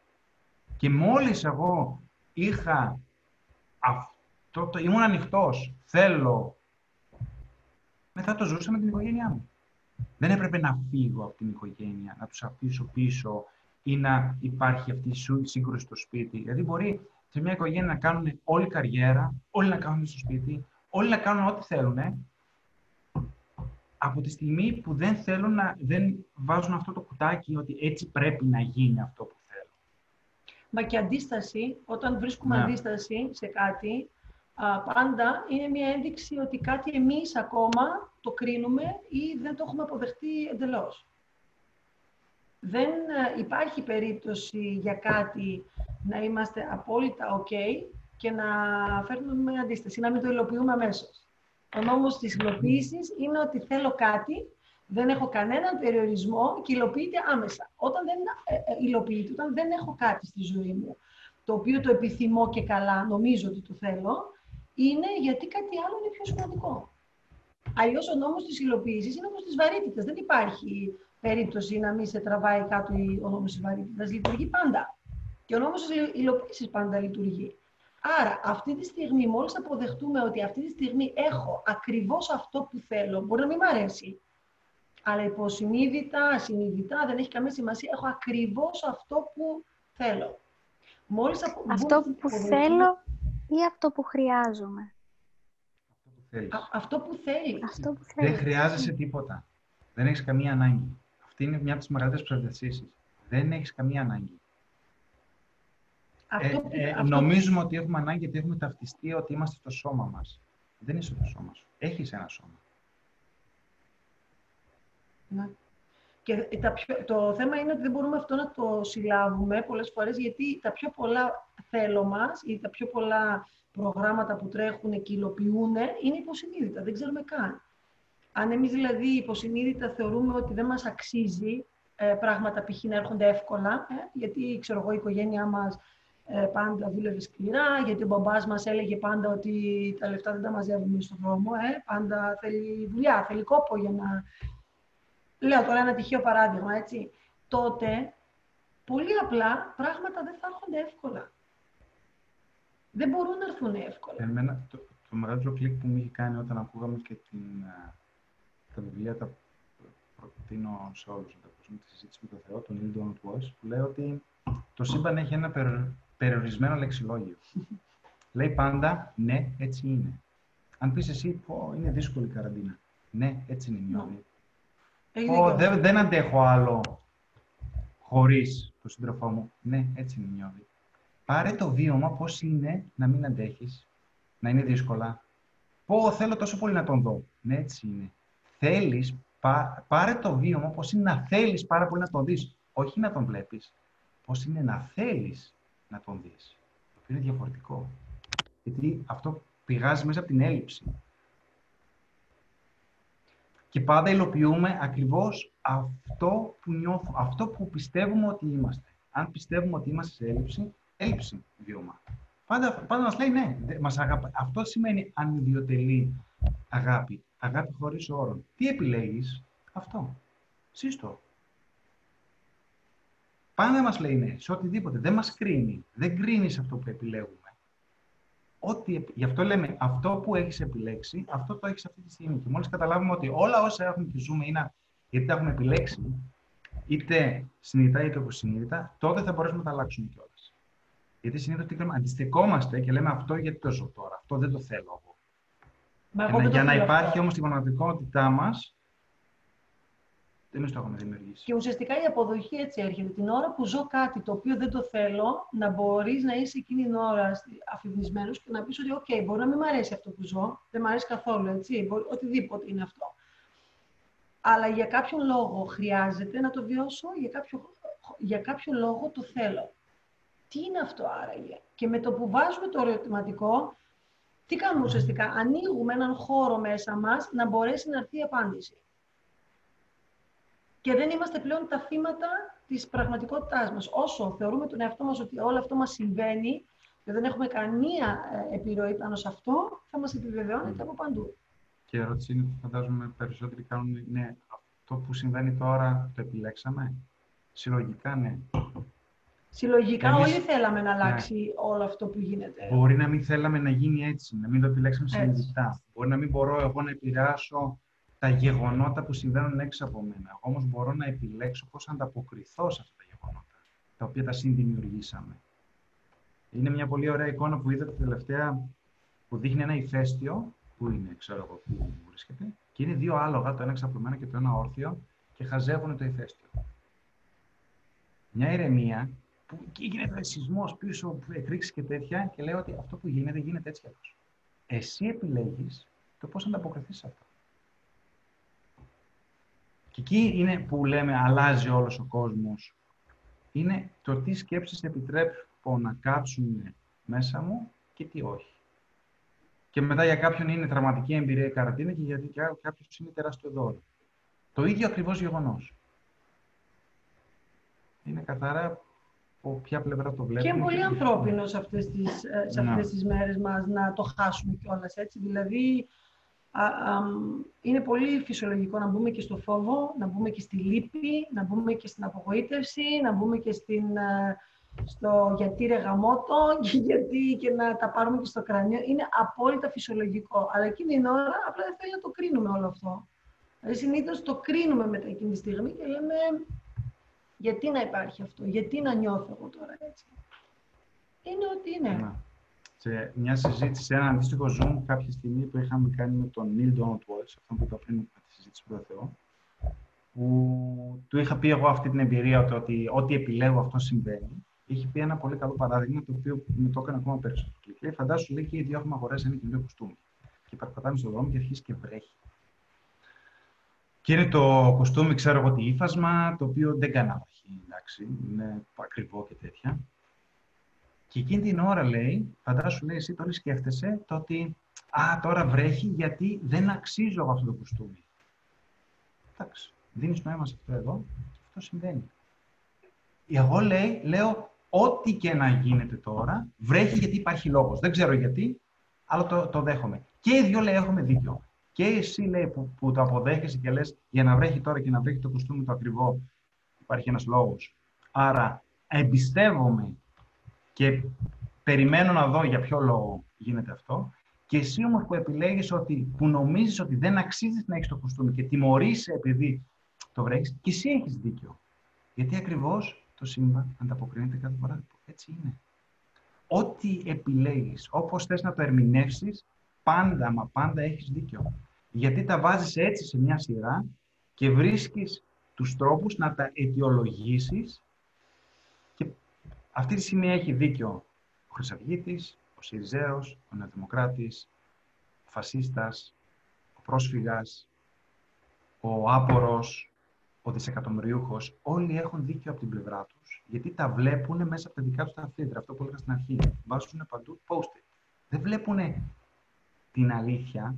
Και μόλις εγώ είχα αυτό, Το, το, ήμουν ανοιχτός, θέλω. Μετά το ζούσα με την οικογένειά μου. Δεν έπρεπε να φύγω από την οικογένεια, να τους αφήσω πίσω ή να υπάρχει αυτή η σύγκρουση στο σπίτι. Δηλαδή μπορεί σε μια οικογένεια να κάνουν όλη καριέρα, όλοι να κάνουν στο σπίτι, όλοι να κάνουν ό,τι θέλουν. Ε. Από τη στιγμή που δεν θέλουν να δεν βάζουν αυτό το κουτάκι ότι έτσι πρέπει να γίνει αυτό που θέλω. Μα και αντίσταση, όταν βρίσκουμε ναι. αντίσταση σε κάτι, Uh, πάντα είναι μια ένδειξη ότι κάτι εμείς ακόμα το κρίνουμε ή δεν το έχουμε αποδεχτεί εντελώς. Δεν uh, υπάρχει περίπτωση για κάτι να είμαστε απόλυτα ok και να φέρνουμε μια αντίσταση, να μην το υλοποιούμε αμέσως. Ο νόμος της υλοποίησης είναι ότι θέλω κάτι, δεν έχω κανέναν περιορισμό και υλοποιείται άμεσα. Όταν δεν ε, υλοποιείται, όταν δεν έχω κάτι στη ζωή μου, το οποίο το επιθυμώ και καλά, νομίζω ότι το θέλω, είναι γιατί κάτι άλλο είναι πιο σημαντικό. Αλλιώς ο νόμος της υλοποίησης είναι όπως της βαρύτητας. Δεν υπάρχει περίπτωση να μην σε τραβάει κάτω ο νόμος της βαρύτητας. Λειτουργεί πάντα. Και ο νόμος της υλοποίησης πάντα λειτουργεί. Άρα, αυτή τη στιγμή, μόλις αποδεχτούμε ότι αυτή τη στιγμή έχω ακριβώς αυτό που θέλω, μπορεί να μην μ' αρέσει, αλλά υποσυνείδητα, συνειδητά, δεν έχει καμία σημασία, έχω ακριβώς αυτό που θέλω. Μόλις απο... Αυτό που θέλω ή αυτό που χρειάζομαι. Αυτό που θέλεις. Α, αυτό που θέλεις. Αυτό που θέλεις. Δεν χρειάζεσαι τίποτα. Δεν έχεις καμία ανάγκη. Αυτή είναι μια από τις μεγαλύτερες ψευδαισθήσεις. Δεν έχεις καμία ανάγκη. Αυτό που... ε, ε, νομίζουμε αυτό... ότι έχουμε ανάγκη γιατί έχουμε ταυτιστεί ότι είμαστε στο σώμα μας. Δεν είσαι το σώμα σου. Έχεις ένα σώμα. Ναι. Και τα πιο, το θέμα είναι ότι δεν μπορούμε αυτό να το συλλάβουμε πολλές φορές, γιατί τα πιο πολλά θέλω μας ή τα πιο πολλά προγράμματα που τρέχουν και υλοποιούν είναι υποσυνείδητα, δεν ξέρουμε καν. Αν εμείς δηλαδή υποσυνείδητα θεωρούμε ότι δεν μας αξίζει ε, πράγματα π.χ. να έρχονται εύκολα, ε, γιατί ξέρω εγώ η οικογένειά μας ε, πάντα δούλευε σκληρά, γιατί ο μπαμπάς μας έλεγε πάντα ότι τα λεφτά δεν τα μαζεύουμε στον δρόμο, ε, πάντα θέλει δουλειά, θέλει κόπο για να... Λέω τώρα ένα τυχαίο παράδειγμα, έτσι. Τότε, πολύ απλά, πράγματα δεν θα έρχονται εύκολα. Δεν μπορούν να έρθουν εύκολα. Εμένα, το, το μεγαλύτερο κλικ που μου είχε κάνει όταν ακούγαμε και την, τα βιβλία, τα προτείνω σε όλους, με τη συζήτηση με τον Θεό, τον Neale Donald Walsch, που λέει ότι το σύμπαν έχει ένα περιορισμένο λεξιλόγιο. Λέει πάντα, ναι, έτσι είναι. Αν πεις εσύ, πω, είναι δύσκολη η καραντίνα. Ναι, έτσι είναι η νιώδη. Oh, δεν, δεν αντέχω άλλο χωρίς τον σύντροφό μου. Ναι, έτσι είναι νιώθει. Πάρε το βίωμα πώς είναι να μην αντέχεις, να είναι δύσκολα. Πω, θέλω τόσο πολύ να τον δω. Ναι, έτσι είναι. Θέλεις Πά, πάρε το βίωμα πώς είναι να θέλεις πάρα πολύ να τον δεις. Όχι να τον βλέπεις. Πώς είναι να θέλεις να τον δεις. Το οποίο είναι διαφορετικό. Γιατί αυτό πηγάζει μέσα από την έλλειψη. Και πάντα υλοποιούμε ακριβώς αυτό που νιώθουμε, αυτό που πιστεύουμε ότι είμαστε. Αν πιστεύουμε ότι είμαστε σε έλλειψη, έλλειψη βιώμα. Πάντα, πάντα μας λέει ναι, μας αγαπάει. Αυτό σημαίνει ανιδιοτελή αγάπη. Αγάπη χωρίς όρων. Τι επιλέγεις? Αυτό. Σύστο. Πάντα μας λέει ναι, σε οτιδήποτε. Δεν μας κρίνει. Δεν κρίνεις αυτό που επιλέγουμε. Ό,τι, γι' αυτό λέμε, αυτό που έχεις επιλέξει, αυτό το έχεις αυτή τη στιγμή. Και μόλις καταλάβουμε ότι όλα όσα έχουμε και ζούμε είναι γιατί τα έχουμε επιλέξει, είτε συνειδητά είτε υποσυνείδητα, τότε θα μπορέσουμε να τα αλλάξουμε κιόλας. Γιατί συνήθως αντιστεκόμαστε και λέμε αυτό γιατί το ζω τώρα, αυτό δεν το θέλω εγώ. Μα εγώ για, για να υπάρχει όμως την πραγματικότητά μας, εμείς το έχουμε δημιουργήσει. Και ουσιαστικά η αποδοχή έτσι έρχεται. Την ώρα που ζω κάτι το οποίο δεν το θέλω, να μπορείς να είσαι εκείνη την ώρα αφυπνισμένος και να πεις ότι, OK, μπορεί να μην μ' αρέσει αυτό που ζω, δεν μ' αρέσει καθόλου, έτσι, μπορεί, οτιδήποτε είναι αυτό. Αλλά για κάποιο λόγο χρειάζεται να το βιώσω, για κάποιο, για κάποιο λόγο το θέλω. Τι είναι αυτό άραγε? Και με το που βάζουμε το ερωτηματικό, τι κάνουμε ουσιαστικά? Ανοίγουμε έναν χώρο μέσα μας να μπορέσει να έρθει η απάντηση. Και δεν είμαστε πλέον τα θύματα της πραγματικότητάς μας. Όσο θεωρούμε τον εαυτό μας ότι όλο αυτό μας συμβαίνει και δεν έχουμε καμία επιρροή πάνω σε αυτό, θα μας επιβεβαιώνεται από παντού. Και η ερώτηση είναι που φαντάζομαι περισσότεροι κάνουν, ναι, αυτό που συμβαίνει τώρα το επιλέξαμε. Συλλογικά, ναι. Συλλογικά εμείς... όλοι θέλαμε να αλλάξει ναι. όλο αυτό που γίνεται. Μπορεί να μην θέλαμε να γίνει έτσι, να μην το επιλέξαμε συνειδητά. Μπορεί να μην μπορώ εγώ να επηρεάσω τα γεγονότα που συμβαίνουν έξω από μένα. Όμως μπορώ να επιλέξω πώς ανταποκριθώ σε αυτά τα γεγονότα, τα οποία τα συνδημιουργήσαμε. Είναι μια πολύ ωραία εικόνα που είδατε τελευταία, που δείχνει ένα ηφαίστειο, που είναι, ξέρω εγώ πού βρίσκεται, και είναι δύο άλογα, το ένα ξαπλωμένο και το ένα όρθιο, και χαζεύουν το ηφαίστειο. Μια ηρεμία, που εκεί γίνεται σεισμός πίσω, που εκρήξει και τέτοια, και λέει ότι αυτό που γίνεται, γίνεται έτσι κι αλλιώς. Εσύ επιλέγεις το πώς ανταποκριθείς σε αυτό. Και εκεί είναι που λέμε αλλάζει όλος ο κόσμος. Είναι το τι σκέψεις επιτρέπω να κάτσουν μέσα μου και τι όχι. Και μετά για κάποιον είναι τραυματική εμπειρία η καραντίνα και γιατί κάποιος είναι τεράστιο δώρο. Το ίδιο ακριβώς γεγονός. Είναι καθαρά από ποια πλευρά το βλέπουμε. Και είναι πολύ ανθρώπινο σε αυτές τις, σε αυτές τις μέρες μας να το χάσουμε κιόλας έτσι. Δηλαδή... είναι πολύ φυσιολογικό να μπούμε και στο φόβο, να μπούμε και στη λύπη, να μπούμε και στην απογοήτευση, να μπούμε και στην, στο γιατί ρε γαμώτο και, γιατί, και να τα πάρουμε και στο κρανίο. Είναι απόλυτα φυσιολογικό. Αλλά εκείνη την ώρα απλά δεν θέλει να το κρίνουμε όλο αυτό. Δηλαδή συνήθως το κρίνουμε μετά εκείνη τη στιγμή και λέμε γιατί να υπάρχει αυτό, γιατί να νιώθω εγώ τώρα έτσι. Είναι ό,τι είναι. Σε μια συζήτηση, σε ένα αντίστοιχο Zoom κάποια στιγμή που είχαμε κάνει με τον Neale Donald Walsch, αυτό που είπα πριν από τη συζήτηση που Θεό, που του είχα πει εγώ αυτή την εμπειρία ότι ό,τι επιλέγω αυτό συμβαίνει, είχε πει ένα πολύ καλό παράδειγμα το οποίο με το έκανε ακόμα περισσότερο. Λέει, φαντάσου, λέει, και οι δύο έχουμε αγοράσει ένα καινούριο κουστούμι. Και περπατάμε στον δρόμο και αρχίζει και βρέχει. Και είναι το κουστούμι, ξέρω εγώ τι ύφασμα, το οποίο δεν κανάβαχει, εντάξει, είναι ακριβό και τέτοια. Και εκείνη την ώρα, λέει, φαντάσου, λέει, εσύ τώρα σκέφτεσαι το ότι «Α, τώρα βρέχει γιατί δεν αξίζω από αυτό το κουστούμι». Εντάξει, δίνεις νόημα σε αυτό εδώ, αυτό συμβαίνει. Εγώ, λέει, λέω «Ό,τι και να γίνεται τώρα, βρέχει γιατί υπάρχει λόγος». Δεν ξέρω γιατί, αλλά το, το δέχομαι. Και οι δύο, λέει, έχουμε δίκιο. Και εσύ, λέει, που, που το αποδέχεσαι και λες «Για να βρέχει τώρα και να βρέχει το κουστούμι το ακριβό, υπάρχει ένας λόγος». Άρα, εμπιστεύομαι και περιμένω να δω για ποιο λόγο γίνεται αυτό. Και εσύ όμως που επιλέγεις ότι, που νομίζεις ότι δεν αξίζεις να έχεις το κουστούμι και τιμωρείσαι επειδή το βρέχεις, και εσύ έχεις δίκιο. Γιατί ακριβώς το σύμπαν ανταποκρίνεται κάθε φορά. Έτσι είναι. Ό,τι επιλέγεις, όπως θες να το ερμηνεύσεις, πάντα μα πάντα έχεις δίκιο. Γιατί τα βάζεις έτσι σε μια σειρά και βρίσκεις τους τρόπους να τα αιτιολογήσεις. Αυτή τη στιγμή έχει δίκιο ο Χρυσαυγίτης, ο Σιριζέος, ο Νεοδημοκράτης, ο φασίστας, ο πρόσφυγας, ο άπορος, ο δισεκατομμυριούχος, όλοι έχουν δίκιο από την πλευρά τους, γιατί τα βλέπουν μέσα από τα δικά τους τα φίλτρα. Αυτό που έλεγα στην αρχή. Βάζουν παντού post-it. Δεν βλέπουν την αλήθεια,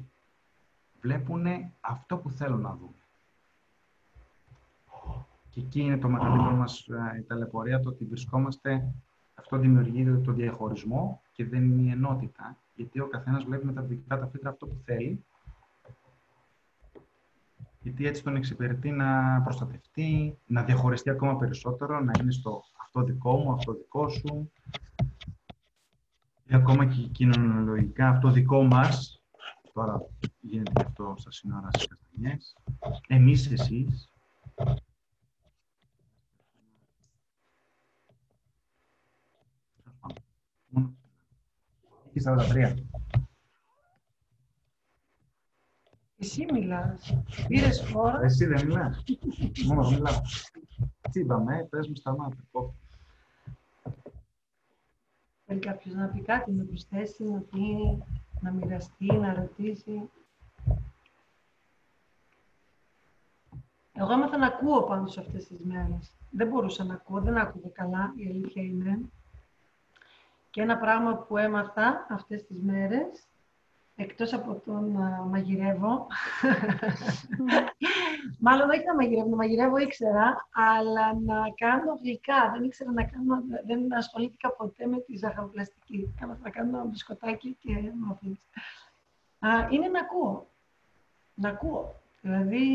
βλέπουν αυτό που θέλουν να δουν. Και εκεί είναι το μεγαλύτερο μας η ταλαιπωρία, το ότι βρισκόμαστε, αυτό δημιουργεί το διαχωρισμό και δεν είναι η ενότητα, γιατί ο καθένας βλέπει με τα δικά τα φίλτρα αυτό που θέλει, γιατί έτσι τον εξυπηρετεί να προστατευτεί, να διαχωριστεί ακόμα περισσότερο, να είναι στο αυτό δικό μου, αυτό δικό σου, ή ακόμα και κοινωνιολογικά αυτό δικό μας, τώρα γίνεται αυτό στα σύνορα στις Καστανιές, εμείς, εσείς. σαράντα τρία. Εσύ μιλάς, πήρες χώρα. Εσύ δεν μιλάς, μόνο μιλάω. Τι είπαμε, πες μου στα μάτια. Θέλει κάποιος να πει κάτι, να προσθέσει, να πει, να μοιραστεί, να ρωτήσει. Εγώ έμαθα να ακούω πάνω σε αυτές τις μέρες. Δεν μπορούσα να ακούω, δεν άκουγα καλά, η αλήθεια είναι. Και ένα πράγμα που έμαθα αυτές τις μέρες, εκτός από το να μαγειρεύω, μάλλον όχι να μαγειρεύω, να μαγειρεύω ήξερα, αλλά να κάνω γλυκά. Δεν ήξερα να κάνω, δεν ασχολήθηκα ποτέ με τη ζαχαροπλαστική. Έμαθα να κάνω μπισκοτάκι και μόφινς. Είναι να ακούω. Να ακούω. Δηλαδή,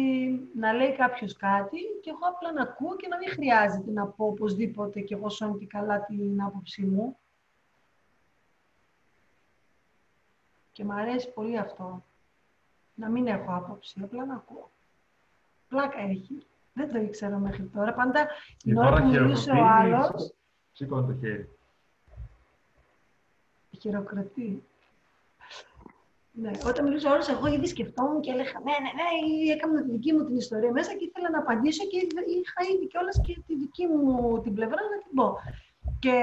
να λέει κάποιος κάτι και εγώ απλά να ακούω και να μην χρειάζεται να πω οπωσδήποτε και εγώ σώνει και καλά την άποψή μου. Και μου αρέσει πολύ αυτό. Να μην έχω άποψη, απλά να ακούω. Πλάκα έχει. Δεν το ήξερα μέχρι τώρα. Πάντα την ώρα που μιλούσε ο άλλος. Σήκω το χέρι. Χειροκροτεί. Ναι. Όταν μιλούσε ο άλλος, εγώ ήδη σκεφτόμουν και έλεγα ναι, ναι, ναι, έκανα τη δική μου την ιστορία μέσα και ήθελα να απαντήσω και είχα ήδη κιόλας και τη δική μου την πλευρά να την πω. Και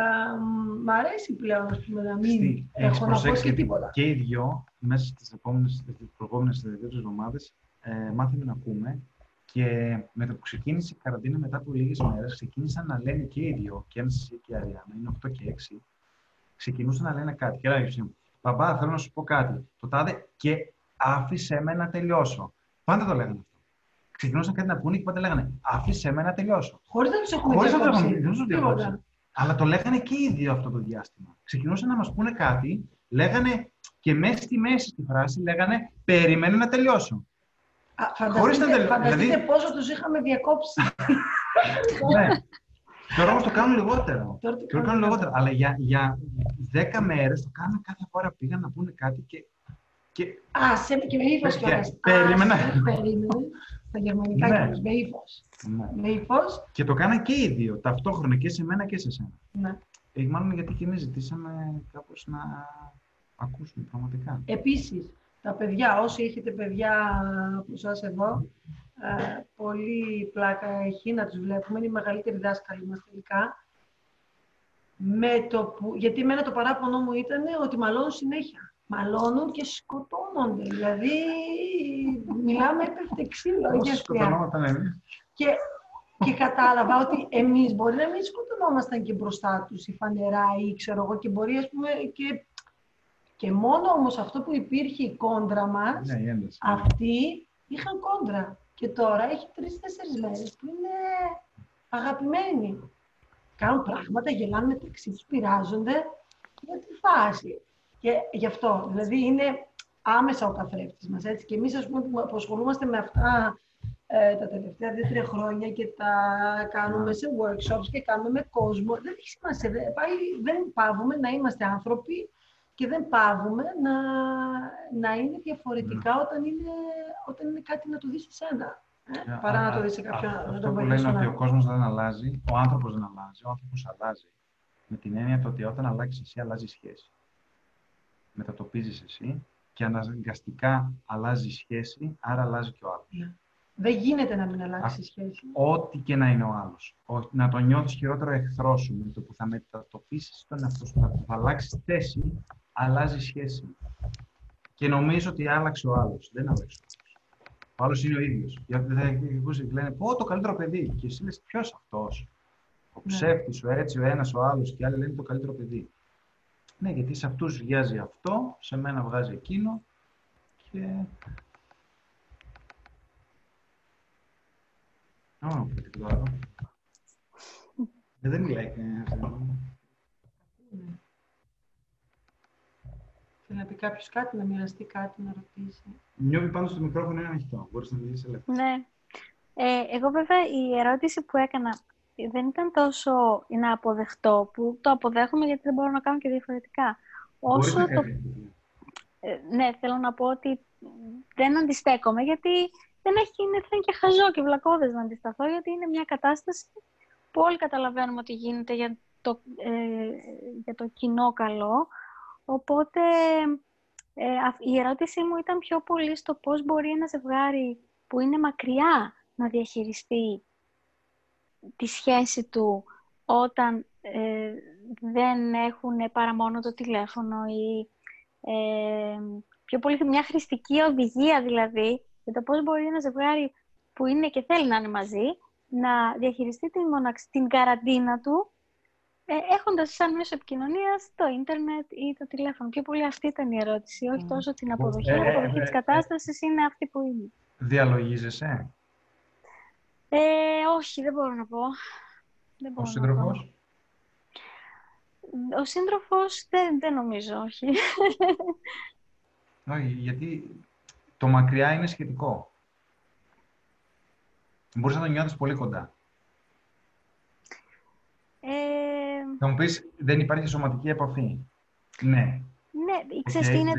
α, μ' αρέσει πλέον να μην Στη, έχω να πω και τίποτα. Και οι δυο, μέσα στις επόμενες, τις προηγούμενες δύο εβδομάδες, ε, μάθαμε να ακούμε. Και με το που ξεκίνησε η καραντίνα, μετά από λίγες μέρες, ξεκίνησαν να λένε και οι δυο, και ένας και η Αριάννα, είναι οκτώ και έξι, ξεκινούσαν να λένε κάτι. Και έλεγα, παπά, θέλω να σου πω κάτι. Το τάδε και άφησε με να τελειώσω. Πάντα το λέγανε. Ξεκινούσαν κάτι να πούνε και πάντα λέγανε «Αφήσε με να τελειώσω». Χωρίς να τους έχουμε διακόψει. Δεν τους διακόψει. Αλλά το λέγανε και οι δύο αυτό το διάστημα. Ξεκινούσαν να μας πούνε κάτι, λέγανε και μέσα στη μέση τη φράση λέγανε «Περιμένω να τελειώσω». Α, φανταστείτε, να τελει... φανταστείτε δηλαδή... πόσο τους είχαμε διακόψει. Ναι. Τώρα όμως το κάνουν λιγότερο. Τώρα το κάνουν λιγότερο. Αλλά για, για δέκα μέρες το κάνουν κάθε φορά που πήγαν να πούνε κάτι και... και... Α, σε και με ύφος κιόλας. Περίμενα. Στα γερμανικά ναι. Κιόλας, με ύφος. Ναι. Με ύφος. Και το κάναν και οι δύο, ταυτόχρονα και σε μένα και σε σένα. Ναι. Ε, μάλλον γιατί και εμείς ζητήσαμε κάπως να ακούσουμε πραγματικά. Επίσης, τα παιδιά, όσοι έχετε παιδιά που σας εδώ, ε, πολύ πλάκα έχει να τους βλέπουμε, είναι οι μεγαλύτεροι δάσκαλοι μας τελικά. Με το που... Γιατί εμένα το παράπονο μου ήταν ότι μαλώνουν συνέχεια. Μαλώνουν και σκοτώνονται. Δηλαδή, μιλάμε πέφτε ξύλο για σκιά. Και, και κατάλαβα ότι εμείς μπορεί να μην σκοτωνόμασταν και μπροστά τους, ή φανερά, ή ξέρω εγώ, και μπορεί, ας πούμε, και, και μόνο όμως αυτό που υπήρχε η κόντρα μας, ναι, ένταση, αυτοί είχαν κόντρα. Και τώρα έχει τρεις-τέσσερις μέρες που είναι αγαπημένοι. Κάνουν πράγματα, γελάνε μεταξύ τους, πειράζονται για τη φάση. Και γι' αυτό, δηλαδή, είναι άμεσα ο καθρέφτης μας, έτσι. Και εμείς, ας πούμε, που ασχολούμαστε με αυτά ε, τα τελευταία δύο-τρία χρόνια και τα κάνουμε σε workshops και κάνουμε με κόσμο, δεν έχει σημασία. Πάλι δεν πάβουμε να είμαστε άνθρωποι και δεν πάβουμε να, να είναι διαφορετικά όταν είναι, όταν είναι κάτι να το δεις εσένα. Ε, παρά α, να το δεις σε κάποιον άλλο. Αυτό που λένε ότι ο κόσμος δεν αλλάζει, ο άνθρωπος δεν αλλάζει, ο άνθρωπος αλλάζει. Με την έννοια το ότι όταν αλλάξεις εσύ, αλλάζει σχέση. Μετατοπίζεις εσύ και αναγκαστικά αλλάζει η σχέση, άρα αλλάζει και ο άλλος. Δεν γίνεται να μην αλλάξει η σχέση. Ό,τι και να είναι ο άλλος. Να το νιώθεις χειρότερο εχθρό σου με το που θα μετατοπίσεις τον εαυτό σου. Θα αλλάξεις θέση, αλλάζει η σχέση. Και νομίζω ότι άλλαξε ο άλλος. Δεν άλλαξε ο άλλος. Ο άλλος είναι ο ίδιος. Γιατί δεν ακούσει, λένε πω το καλύτερο παιδί. Και εσύ λες ποιος αυτός. Ο ψεύτης, ναι. ο έτσι, ο ένας, ο άλλος και άλλοι λένε το καλύτερο παιδί. Ναι, γιατί σε αυτούς βγάζει αυτό, σε μένα βγάζει εκείνο. Και... Oh, ε, δεν μιλάει κανένας. Θέλει να πει κάποιος κάτι, να μοιραστεί κάτι, να ρωτήσει. Νιώβει πάνω στο μικρόφωνο ένα ανοιχτό. Μπορείς να μιλήσεις ελεύθερα. Ναι. Ε, εγώ βέβαια η ερώτηση που έκανα δεν ήταν τόσο να αποδεχτώ, που το αποδέχομαι γιατί δεν μπορώ να κάνω και διαφορετικά. Μπορείς όσο το... ε, ναι, θέλω να πω ότι δεν αντιστέκομαι γιατί δεν έχει, είναι, θα είναι και χαζό και βλακώδες να αντισταθώ, γιατί είναι μια κατάσταση που όλοι καταλαβαίνουμε ότι γίνεται για το, ε, για το κοινό καλό. Οπότε ε, η ερώτησή μου ήταν πιο πολύ στο πώς μπορεί ένα ζευγάρι που είναι μακριά να διαχειριστεί τη σχέση του όταν ε, δεν έχουν παρά μόνο το τηλέφωνο ή ε, πιο πολύ μια χρηστική οδηγία δηλαδή για το πώς μπορεί ένα ζευγάρι που είναι και θέλει να είναι μαζί να διαχειριστεί την, μοναξ... την καραντίνα του ε, έχοντας σαν μέσο επικοινωνίας το ίντερνετ ή το τηλέφωνο. Πιο πολύ αυτή ήταν η ερώτηση, όχι τόσο την αποδοχή. Ε, η αποδοχή ε, της κατάστασης ε, είναι αυτή που είναι. Διαλογίζεσαι? Ε, όχι, δεν μπορώ να πω. Δεν μπορώ ο σύντροφος? Ο σύντροφος δεν, δεν νομίζω, όχι. Όχι, γιατί... Το μακριά είναι σχετικό. Μπορείς να το νιώθεις πολύ κοντά. Ε... Θα μου πεις, δεν υπάρχει σωματική επαφή. Ναι. Ναι, ξέρεις τι είναι...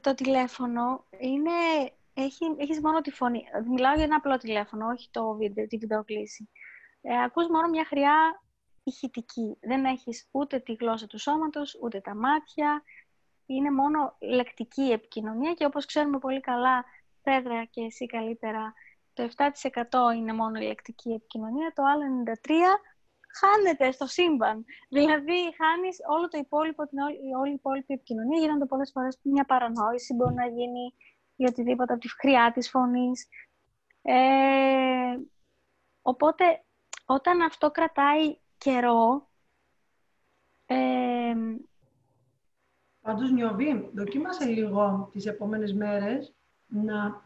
Το τηλέφωνο είναι... Έχει... Έχεις μόνο τη φωνή. Μιλάω για ένα απλό τηλέφωνο, όχι το βίντεο, τη βιντεοκλήση. Ε, ακούς μόνο μια χρειά ηχητική. Δεν έχεις ούτε τη γλώσσα του σώματος, ούτε τα μάτια... Είναι μόνο λεκτική επικοινωνία και όπως ξέρουμε πολύ καλά, Φέδρα και εσύ καλύτερα, το επτά τοις εκατό είναι μόνο η λεκτική επικοινωνία, το άλλο ενενήντα τρία τοις εκατό χάνεται στο σύμπαν. Δηλαδή χάνεις όλο το υπόλοιπο, την όλη, όλη η υπόλοιπη επικοινωνία, γίνονται πολλές φορές μια παρανόηση, μπορεί να γίνει για οτιδήποτε από τη χρειά της φωνής. Ε, οπότε όταν αυτό κρατάει καιρό... Ε, Πάντως, Νιώβη, δοκίμασε λίγο τις επόμενες μέρες να,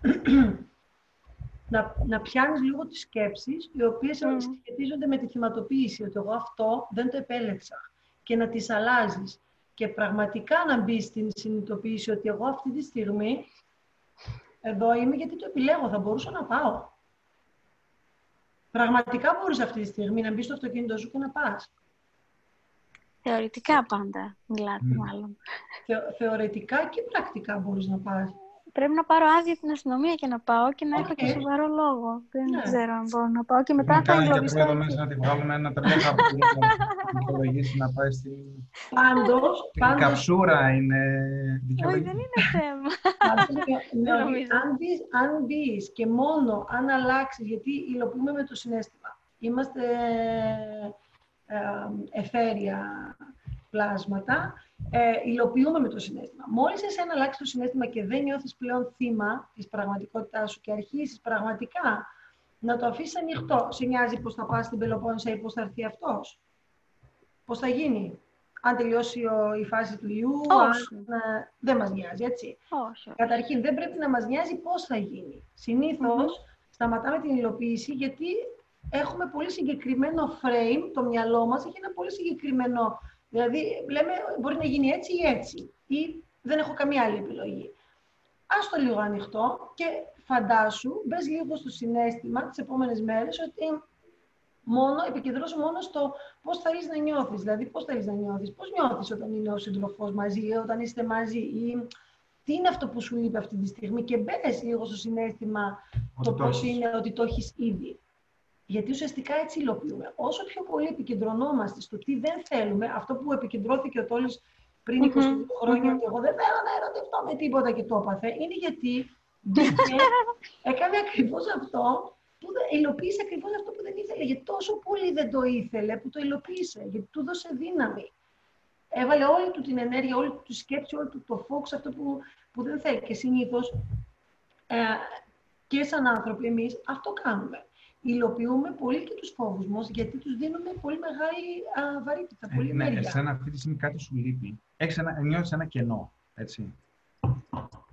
να, να πιάνεις λίγο τις σκέψεις οι οποίες mm. σχετίζονται με τη θυματοποίηση, ότι εγώ αυτό δεν το επέλεξα και να τις αλλάζεις και πραγματικά να μπεις στην συνειδητοποίηση ότι εγώ αυτή τη στιγμή εδώ είμαι γιατί το επιλέγω, θα μπορούσα να πάω. Πραγματικά μπορείς αυτή τη στιγμή να μπεις στο αυτοκίνητο σου και να πας. Θεωρητικά πάντα μιλάτε, mm. μάλλον. Θε, θεωρητικά και πρακτικά μπορείς να πας. Πρέπει να πάρω άδεια την αστυνομία και να πάω και να okay. έχω και σοβαρό λόγο. Δεν ναι. ξέρω αν μπορώ να πάω και μετά θα εγκλωβιστώ. Κάνει και μέσα να τη βγάλουμε ένα τρέχα που δικαιολογήσει να πάει στην... Πάντως... Η καψούρα είναι δικαιολογική. Όχι, δεν είναι θέμα. Αν μπεις και μόνο αν αλλάξεις, γιατί υλοποιούμε με το συναίσθημα. Είμαστε... εφέρεια πλάσματα, ε, υλοποιούμε με το συναίσθημα. Μόλις εσένα αλλάξει το συναίσθημα και δεν νιώθεις πλέον θύμα της πραγματικότητάς σου και αρχίσεις πραγματικά να το αφήσεις ανοιχτό, σε νοιάζει πώς θα πας στην Πελοπόννησο ή πώς θα έρθει αυτός, πώς θα γίνει, αν τελειώσει ο, η φάση του ιού, αν, ε, δεν μας νοιάζει, έτσι. Όχι. Καταρχήν, δεν πρέπει να μας νοιάζει πώς θα γίνει. Συνήθως, mm-hmm. σταματάμε την υλοποίηση γιατί έχουμε πολύ συγκεκριμένο frame, το μυαλό μας έχει ένα πολύ συγκεκριμένο... Δηλαδή, λέμε, μπορεί να γίνει έτσι ή έτσι, ή δεν έχω καμία άλλη επιλογή. Ας το λίγο ανοιχτό και φαντάσου, μπες λίγο στο συναίσθημα τις επόμενες μέρες, ότι μόνο, επικεντρώσου μόνο στο πώς θέλεις να νιώθεις, δηλαδή πώς θέλεις να νιώθεις, πώς νιώθεις όταν είναι ο σύντροφός μαζί, όταν είστε μαζί, ή... Τι είναι αυτό που σου λείπει αυτή τη στιγμή και μπες λίγο στο συναίσθημα το πώς είναι, ότι το έχεις ήδη. Γιατί ουσιαστικά έτσι υλοποιούμε. Όσο πιο πολύ επικεντρωνόμαστε στο τι δεν θέλουμε, αυτό που επικεντρώθηκε ο Τόλης πριν είκοσι mm-hmm. χρόνια, ότι mm-hmm. εγώ δεν θέλω να ερωτευτώ με τίποτα και το έπαθε, είναι γιατί έκανε ακριβώς αυτό που δεν, υλοποίησε ακριβώς αυτό που δεν ήθελε. Γιατί τόσο πολύ δεν το ήθελε που το υλοποίησε, γιατί του δώσε δύναμη. Έβαλε όλη του την ενέργεια, όλη του τη σκέψη, όλη του το φόξ αυτό που, που δεν θέλει. Και συνήθως ε, και σαν άνθρωποι εμείς αυτό κάνουμε. Υλοποιούμε πολύ και τους φόβους μας, γιατί τους δίνουμε πολύ μεγάλη α, βαρύτητα, ε, πολύ ναι, μέρια. Εσένα αυτή τη στιγμή κάτι σου λείπει. Νιώθεις ένα κενό, έτσι.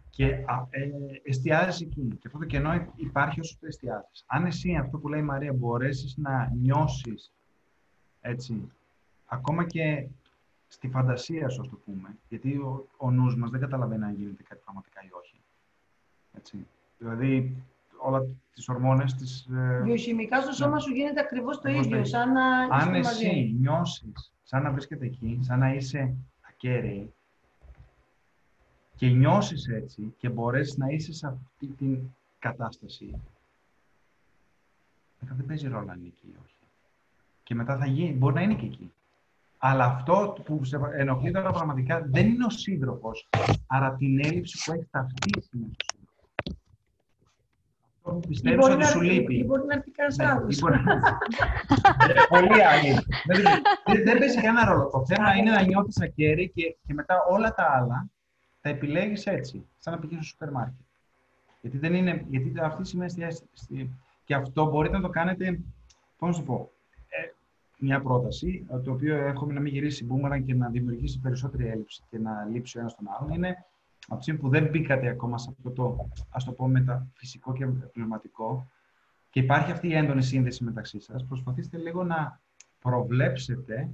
Και α, ε, εστιάζεις εκεί. Και αυτό το κενό υπάρχει όσο το εστιάζεις. Αν εσύ, αυτό που λέει η Μαρία, μπορέσεις να νιώσεις, έτσι, ακόμα και στη φαντασία σου, ας το πούμε, γιατί ο, ο νους μας δεν καταλαβαίνει αν γίνεται κάτι πραγματικά ή όχι. Έτσι. Δηλαδή, όλα τις ορμόνες, τις... Βιοχημικά στο σώμα ναι. σου γίνεται ακριβώς το ίδιο, ίδιο, σαν να... Αν εσύ μαζί. νιώσεις σαν να βρίσκεται εκεί, σαν να είσαι ακέραιη και νιώσεις έτσι και μπορέσεις να είσαι σε αυτή την κατάσταση, μετά δεν παίζει ρόλο αν είναι εκεί ή όχι. Και μετά θα γίνει, μπορεί να είναι και εκεί. Αλλά αυτό που σε ενοχλεί τώρα πραγματικά δεν είναι ο σύντροφος, άρα την έλλειψη που έχει ταυτίσει με τον σύντροφο. Που πιστεύεις ότι σου λείπει. Ή μπορεί να έρθει κανένας άλλος. Πολύ άλλη. Δεν παίζει κανένα ρόλο. Το θέμα είναι να νιώθεις ακέραιη και μετά όλα τα άλλα τα επιλέγεις έτσι, σαν να πηγαίνεις στο σούπερ μάρκετ. Γιατί δεν είναι, γιατί αυτή σημαίνει και αυτό μπορείτε να το κάνετε, πώς να σου πω, μια πρόταση, το οποίο εύχομαι να μην γυρίσει μπούμεραν και να δημιουργήσει περισσότερη έλλειψη και να λείψει ο ένας τον άλλον, είναι από τη στιγμή που δεν μπήκατε ακόμα σε αυτό το, ας το πω, μεταφυσικό και πνευματικό και υπάρχει αυτή η έντονη σύνδεση μεταξύ σας, προσπαθήστε λίγο να προβλέψετε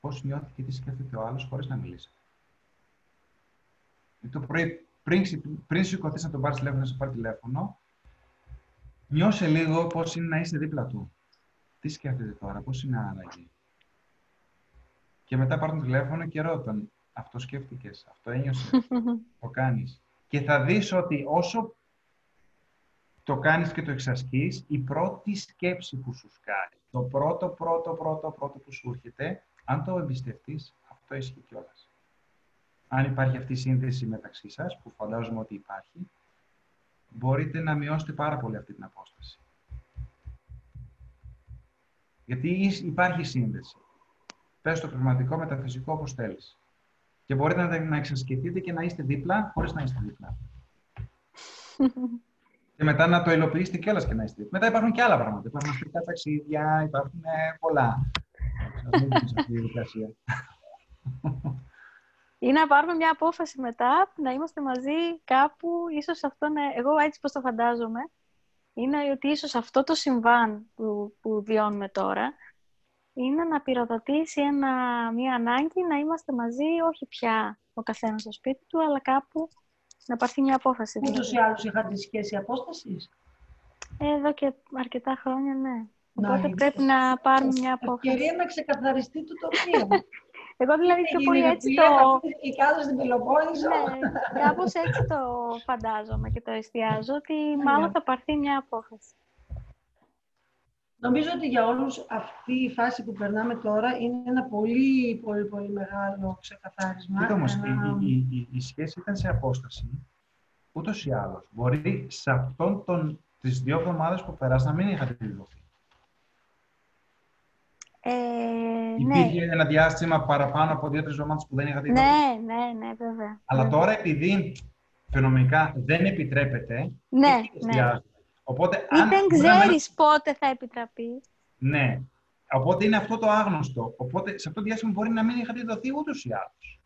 πώς νιώθει και τι σκέφτεται ο άλλος χωρίς να μιλήσετε. Το πρωί, πριν, πριν σηκωθείς να τον πάρεις τηλέφωνο, να σε πάρει τηλέφωνο, νιώσε λίγο πώς είναι να είσαι δίπλα του. Τι σκέφτεται τώρα, πώς είναι άραγε. Και μετά πάρουν τηλέφωνο και ρώτον. Αυτό σκέφτηκες, αυτό ένιωσες, το κάνεις. Και θα δεις ότι όσο το κάνεις και το εξασκείς, η πρώτη σκέψη που σου σκάει, το πρώτο, πρώτο, πρώτο, πρώτο που σου έρχεται, αν το εμπιστευτείς, αυτό ισχύει κιόλας. Αν υπάρχει αυτή η σύνδεση μεταξύ σας, που φαντάζομαι ότι υπάρχει, μπορείτε να μειώσετε πάρα πολύ αυτή την απόσταση. Γιατί υπάρχει σύνδεση. Πες το πνευματικό με τα φυσικό όπως θέλεις. Και μπορείτε να εξασκηθείτε και να είστε δίπλα, χωρίς να είστε δίπλα. Και μετά να το υλοποιήσετε κιόλας και να είστε δίπλα. Μετά υπάρχουν και άλλα πράγματα. Υπάρχουν αστρικά ταξίδια, υπάρχουν ε, πολλά. Ή να πάρουμε μια απόφαση μετά, να είμαστε μαζί κάπου, ίσως αυτό να... Εγώ έτσι πως το φαντάζομαι, είναι ότι ίσως αυτό το συμβάν που, που βιώνουμε τώρα, είναι να πυροδοτήσει ένα, μια ανάγκη να είμαστε μαζί, όχι πια ο καθένας στο σπίτι του, αλλά κάπου να πάρθει μια απόφαση. Ούτως ή άλλως είχατε σχέση απόστασης. Εδώ και αρκετά χρόνια, ναι. Να, Οπότε πρέπει το... να πάρουμε μια απόφαση. Ευκαιρία να ξεκαθαριστεί το τοπίο. Εγώ δηλαδή πιο πολύ έτσι το... Η κάτω στην Πελοπόννησο. Ναι, κάπως έτσι το φαντάζομαι και το εστιάζω, ότι μάλλον θα πάρθει μια απόφαση. Νομίζω ότι για όλους αυτή η φάση που περνάμε τώρα είναι ένα πολύ, πολύ, πολύ μεγάλο ξεκαθάρισμα. Κοίτα όμως, ένα... η, η, η, η σχέση ήταν σε απόσταση, ούτως ή άλλως. Μπορεί σε αυτόν τον, τις δύο εβδομάδες που περάσαν να μην είχατε δηλωθεί. Ε, Υπήρχε ναι. ένα διάστημα παραπάνω από δύο-τρεις εβδομάδες που δεν είχατε δηλωθεί. Ναι, ναι, ναι, βέβαια. Αλλά ναι. τώρα επειδή φαινομενικά δεν επιτρέπεται, ναι, ναι. Οπότε, ή αν... δεν ξέρεις να... πότε θα επιτραπεί. Ναι. Οπότε είναι αυτό το άγνωστο. Οπότε σε αυτό το διάστημα μπορεί να μην είχατε δοθεί ούτως ή άλλως.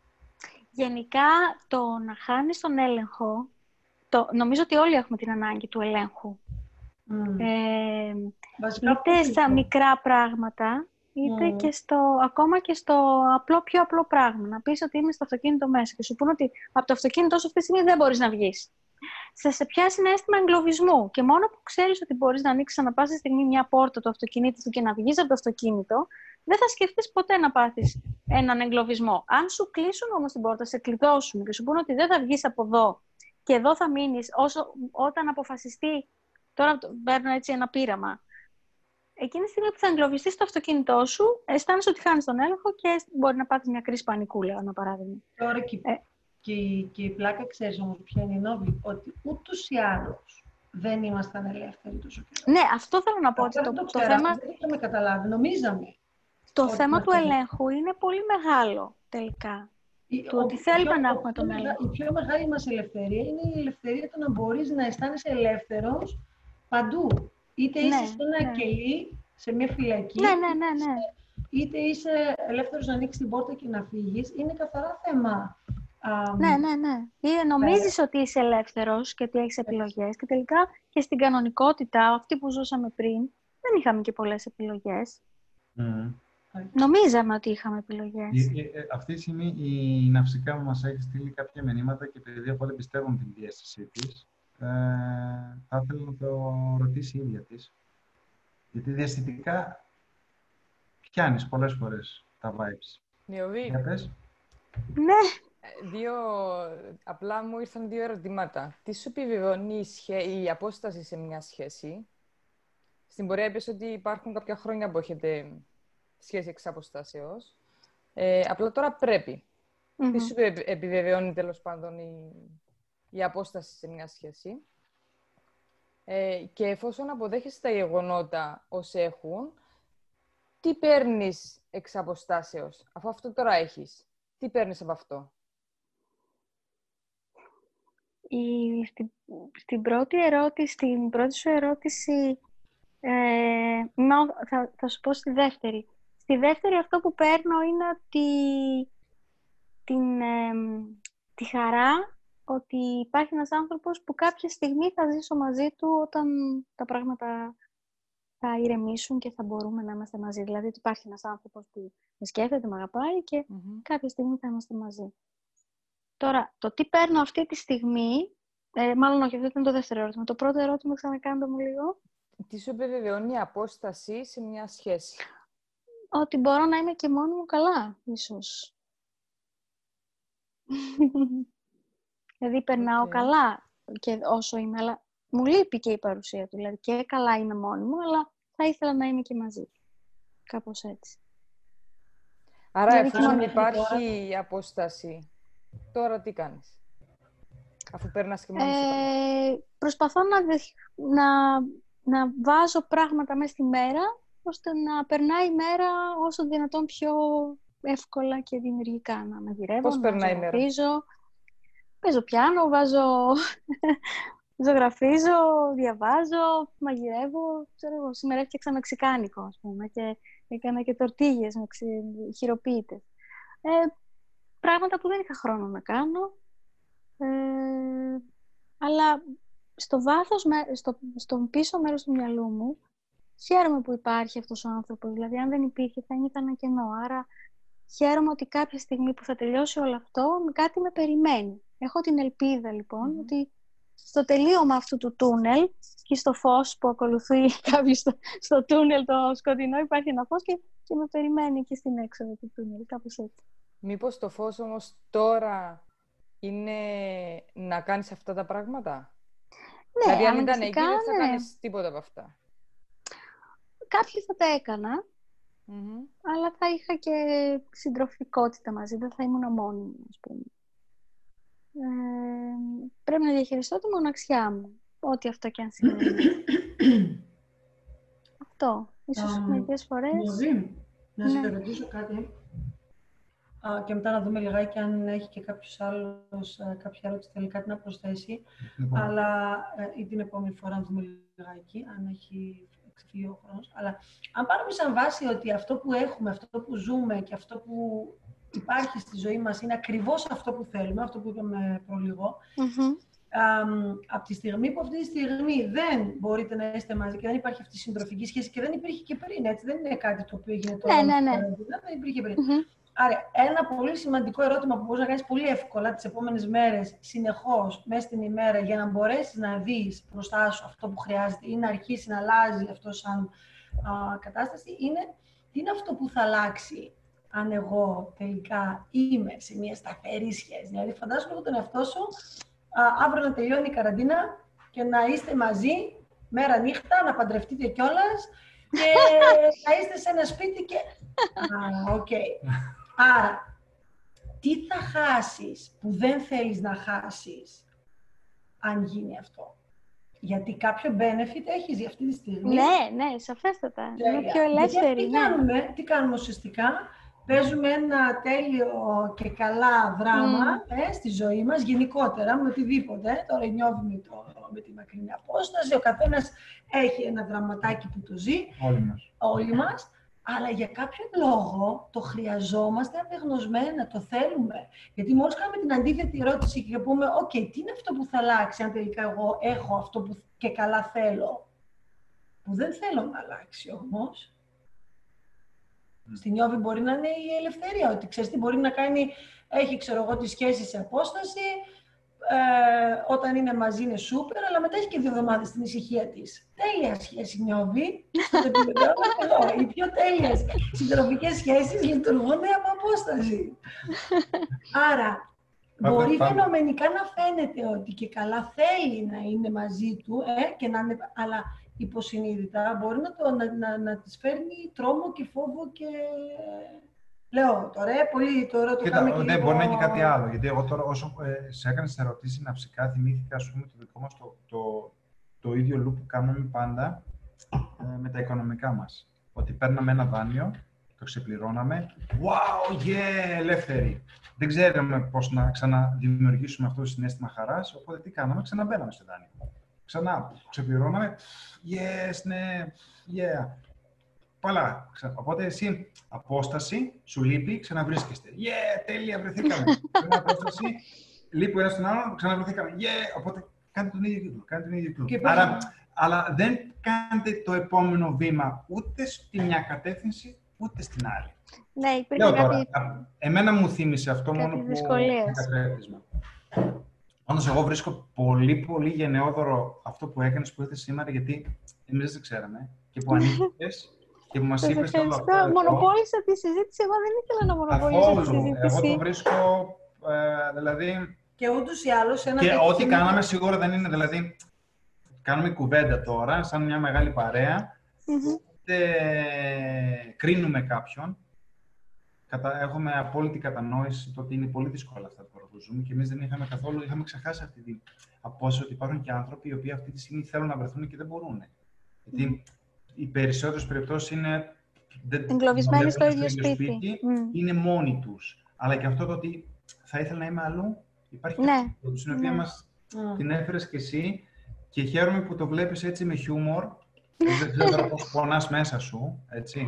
Γενικά, το να χάνεις τον έλεγχο, το... νομίζω ότι όλοι έχουμε την ανάγκη του ελέγχου. Mm. Ε, είτε στα μικρά πράγματα, είτε mm. και στο, ακόμα και στο απλό, πιο απλό πράγμα. Να πεις ότι είμαι στο αυτοκίνητο μέσα και σου πούνε ότι από το αυτοκίνητο σου αυτή τη στιγμή δεν μπορείς να βγεις. Σε, σε πιάσει ένα αίσθημα εγκλωβισμού. Και μόνο που ξέρεις ότι μπορείς να ανοίξεις ανά πάσα στιγμή μια πόρτα του αυτοκινήτου του και να βγεις από το αυτοκίνητο, δεν θα σκεφτείς ποτέ να πάθεις έναν εγκλωβισμό. Αν σου κλείσουν όμως την πόρτα, σε κλειδώσουν και σου πούνε ότι δεν θα βγεις από εδώ και εδώ θα μείνεις όσο, όταν αποφασιστεί. Τώρα παίρνω έτσι ένα πείραμα. Εκείνη τη στιγμή που θα εγκλωβιστείς στο αυτοκίνητό σου, αισθάνεσαι ότι χάνεις τον έλεγχο και μπορεί να πάθεις μια κρίση πανικού, λέω ένα παράδειγμα. Τώρα και... ε, Και η, και η πλάκα, ξέρεις όμως ποια είναι η νόβη, ότι ούτως ή άλλως δεν ήμασταν ελεύθεροι τόσο καιρό. Ναι, αυτό θέλω να πω. Ότι το, το, το θέμα... Δεν είχαμε καταλάβει, νομίζαμε. Το θέμα του ελέγχου είναι πολύ μεγάλο τελικά. Το ότι θέλουμε πιο, να έχουμε τον έλεγχο. Η πιο μεγάλη μας ελευθερία είναι η ελευθερία του να μπορείς να αισθάνεσαι ελεύθερος παντού. Είτε ναι, είσαι σε ένα ναι. κελί, σε μια φυλακή, ναι, ναι, ναι, ναι. είτε είσαι ελεύθερος να ανοίξεις την πόρτα και να φύγεις. Είναι καθαρά θέμα. Um, ναι, ναι, ναι. Ή νομίζεις ότι είσαι ελεύθερος και ότι έχεις επιλογές. Και τελικά και στην κανονικότητα, αυτή που ζούσαμε πριν, δεν είχαμε και πολλές επιλογές. Mm. Νομίζαμε ότι είχαμε επιλογές. Αυτή τη στιγμή η Ναυσικά μου μας έχει στείλει κάποια μηνύματα και επειδή από ό,τι πιστεύουν την διέστησή της, ε, θα ήθελα να το ρωτήσει η ίδια της. Γιατί διαστητικά πιάνεις πολλές φορές τα vibes. Για πες. Ναι. Δύο, απλά μου ήρθαν δύο ερωτήματα. Τι σου επιβεβαιώνει η απόσταση σε μια σχέση? Στην πορεία είπες ότι υπάρχουν κάποια χρόνια που έχετε σχέση εξ αποστάσεως. Ε, απλά τώρα πρέπει. Mm-hmm. Τι σου επιβεβαιώνει τέλος πάντων η, η απόσταση σε μια σχέση? Ε, και εφόσον αποδέχεσαι τα γεγονότα ως έχουν, τι παίρνεις εξ αποστάσεως? Αφού αυτό τώρα έχεις, τι παίρνεις από αυτό? Η, στην, στην πρώτη ερώτηση, στην πρώτη σου ερώτηση, ε, μάλλον, θα, θα σου πω στη δεύτερη. Στη δεύτερη αυτό που παίρνω είναι ότι, την, ε, τη χαρά ότι υπάρχει ένας άνθρωπος που κάποια στιγμή θα ζήσω μαζί του όταν τα πράγματα θα ηρεμήσουν και θα μπορούμε να είμαστε μαζί. Δηλαδή ότι υπάρχει ένας άνθρωπος που με σκέφτεται, με αγαπάει και mm-hmm. κάποια στιγμή θα είμαστε μαζί. Τώρα, το τι παίρνω αυτή τη στιγμή, ε, μάλλον όχι, αυτό ήταν το δεύτερο ερώτημα. Το πρώτο ερώτημα, ξανακάντε μου λίγο. Τι σου επιβεβαιώνει η απόσταση σε μια σχέση? Ότι μπορώ να είμαι και μόνη μου καλά, ίσως. Δηλαδή, περνάω okay. καλά και όσο είμαι, αλλά μου λείπει και η παρουσία του. Δηλαδή, και καλά είμαι μόνη μου, αλλά θα ήθελα να είμαι και μαζί. Κάπως έτσι. Άρα, δηλαδή, εφόσον υπάρχει τώρα... απόσταση... Τώρα τι κάνεις, αφού παίρνας και μόνος ε, προσπαθώ να, δε, να, να βάζω πράγματα μέσα στη μέρα, ώστε να περνάει η μέρα όσο δυνατόν πιο εύκολα και δημιουργικά. Να μαγειρεύω, πώς να ζωγραφίζω, παίζω πιάνο, βάζω, ζωγραφίζω, διαβάζω, μαγειρεύω. Ξέρω εγώ, σήμερα έφτιαξα μεξικάνικο, ας πούμε, και έκανα και τορτίγες με χειροποίητες. Ε, Πράγματα που δεν είχα χρόνο να κάνω, ε, αλλά στο βάθος, στο, στο πίσω μέρος του μυαλού μου, χαίρομαι που υπάρχει αυτός ο άνθρωπος. Δηλαδή, αν δεν υπήρχε, θα ήταν ένα κενό. Άρα, χαίρομαι ότι κάποια στιγμή που θα τελειώσει όλο αυτό, κάτι με περιμένει. Έχω την ελπίδα, λοιπόν, mm. ότι στο τελείωμα αυτού του τούνελ και στο φως που ακολουθεί κάποιο στο, στο τούνελ το σκοτεινό, υπάρχει ένα φως και, και με περιμένει εκεί στην έξοδο του τούνελ, κάπως έτσι. Μήπως το φως όμως τώρα είναι να κάνεις αυτά τα πράγματα? Ναι, δηλαδή αν ήταν εκεί δεν θα κάνεις τίποτα από αυτά. Κάποια θα τα έκανα, mm-hmm. αλλά θα είχα και συντροφικότητα μαζί, δεν θα ήμουν μόνη μου, ας πούμε. Ε, πρέπει να διαχειριστώ τη μοναξιά μου, ό,τι αυτό και αν σημαίνει. Αυτό, ίσως um, μερικές φορές... Μπορεί. Να ναι. σε ρωτήσω κάτι. Και μετά να δούμε λιγάκι αν έχει και κάποιος άλλος, κάποια ερώτηση θέλει κάτι να προσθέσει. Λοιπόν. Αλλά ή την επόμενη φορά να δούμε λιγάκι, αν έχει ξεφύγει ο χρόνος. Αλλά αν πάρουμε σαν βάση ότι αυτό που έχουμε, αυτό που ζούμε και αυτό που υπάρχει στη ζωή μας είναι ακριβώς αυτό που θέλουμε, αυτό που είπαμε προλίγο, mm-hmm. από τη στιγμή που αυτή τη στιγμή δεν μπορείτε να είστε μαζί και δεν υπάρχει αυτή η συντροφική σχέση και δεν υπήρχε και πριν, έτσι, δεν είναι κάτι το οποίο γίνεται τώρα. Ναι, ναι, ναι. Δεν υπήρχε πριν. Mm-hmm. Άρα, ένα πολύ σημαντικό ερώτημα που μπορείς να κάνεις πολύ εύκολα τις επόμενες μέρες, συνεχώς, μέσα στην ημέρα, για να μπορέσεις να δεις μπροστά σου αυτό που χρειάζεται ή να αρχίσει να αλλάζει αυτό σαν α, κατάσταση, είναι τι είναι αυτό που θα αλλάξει αν εγώ τελικά είμαι σε μια σταθερή σχέση. Δηλαδή, φαντάσου εγώ τον εαυτό σου α, αύριο να τελειώνει η καραντίνα και να είστε μαζί, μέρα νύχτα, να παντρευτείτε κιόλας και να είστε σε ένα σπίτι και... Α, οκ. Okay. Άρα, τι θα χάσεις που δεν θέλεις να χάσεις αν γίνει αυτό? Γιατί κάποιο benefit έχεις για αυτή τη στιγμή. Ναι, ναι, σαφέστατα. Είναι πιο ελεύθερη. Τι κάνουμε, ναι. τι κάνουμε ουσιαστικά, Παίζουμε ένα τέλειο και καλά δράμα mm. ε, στη ζωή μας, γενικότερα, με οτιδήποτε. Ε, τώρα νιώθουμε το, με τη μακρινή απόσταση, ο καθένας έχει ένα δραματάκι που το ζει. Όλοι μας. Όλοι μας. Αλλά για κάποιον λόγο το χρειαζόμαστε απεγνωσμένα, το θέλουμε. Γιατί μόλις κάνουμε την αντίθετη ερώτηση και πούμε «ΟΚ, okay, τι είναι αυτό που θα αλλάξει αν τελικά εγώ έχω αυτό που και καλά θέλω» που δεν θέλω να αλλάξει όμως. Mm. Στην Ιώβη μπορεί να είναι η ελευθερία, ότι ξέρεις τι μπορεί να κάνει, έχει ξέρω εγώ τη σχέση σε απόσταση, ε, όταν είναι μαζί είναι σούπερ, αλλά μετά έχει και δύο εβδομάδες στην ησυχία της. Τέλεια σχέση, Νιώβη. Οι πιο τέλειες συντροφικές σχέσεις λειτουργούν από απόσταση. Άρα, μπορεί φαινομενικά να φαίνεται ότι και καλά θέλει να είναι μαζί του, ε, και να είναι, αλλά υποσυνείδητα μπορεί να, το, να, να, να της φέρνει τρόμο και φόβο και... Λέω τώρα, πολύ τώρα το κοίτα, κάνουμε ναι, λίγο... μπορεί να είναι κάτι άλλο, γιατί εγώ τώρα όσο ε, σε έκανες ερωτήσεις ναυσικά θυμήθηκα, ας πούμε, το δικό μας το, το, το ίδιο loop που κάνουμε πάντα ε, με τα οικονομικά μας. Ότι παίρναμε ένα δάνειο, το ξεπληρώναμε, wow, yeah, ελεύθεροι. Δεν ξέραμε πώς να ξαναδημιουργήσουμε αυτό το συναίσθημα χαράς, οπότε τι κάναμε, ξαναμπαίναμε στο δάνειο. Ξανά, ξεπληρώναμε, yes, ναι, yeah. Παλά. Οπότε εσύ, απόσταση, σου λείπει, ξαναβρίσκεστε. Yeah, τέλεια, βρεθήκαμε. Απόσταση, λείπει ο ένας τον άλλον, ξαναβρεθήκαμε. Yeah, οπότε κάντε τον ίδιο κύκλο. Κάντε τον ίδιο κύκλο. Άρα, αλλά δεν κάντε το επόμενο βήμα ούτε στη μια κατεύθυνση, ούτε στην άλλη. Ναι, υπήρχε κάτι... Τώρα, εμένα μου θύμισε αυτό μόνο που... Δυσκολίες. Όντως, εγώ βρίσκω πολύ, πολύ γενναιόδωρο αυτό που έκανες που ήρθες σήμερα, γιατί εμείς δεν ξέραμε και που ανοίχθηκες. Και μας είπες ευχαριστώ. Το μονοπόλησα τη συζήτηση. Εγώ δεν ήθελα να μονοπολίσω τη συζήτηση. Εγώ το βρίσκω, ε, δηλαδή... Και ούτως ή άλλως... Ένα και ό,τι είναι... κάναμε σίγουρα δεν είναι, δηλαδή... Κάνουμε κουβέντα τώρα, σαν μια μεγάλη παρέα. Mm-hmm. Ούτε κρίνουμε κάποιον. Κατα... Έχουμε απόλυτη κατανόηση το ότι είναι πολύ δύσκολα αυτά που ζούμε και εμείς δεν είχαμε καθόλου, είχαμε ξεχάσει αυτή την απόσταση ότι υπάρχουν και άνθρωποι οι οποίοι αυτή τη στιγμή θέλουν να βρεθούν και δεν μπορούν. Γιατί mm. οι περισσότερες περιπτώσεις είναι εγκλωβισμένοι στο ίδιο σπίτι, σπίτι mm. είναι μόνοι τους. Αλλά και αυτό το ότι θα ήθελα να είμαι αλλού, υπάρχει ναι. και στην οποία ναι. μας mm. την έφερες κι εσύ και χαίρομαι που το βλέπεις έτσι με χιούμορ, δεν ξέρω πώς πονάς μέσα σου, έτσι.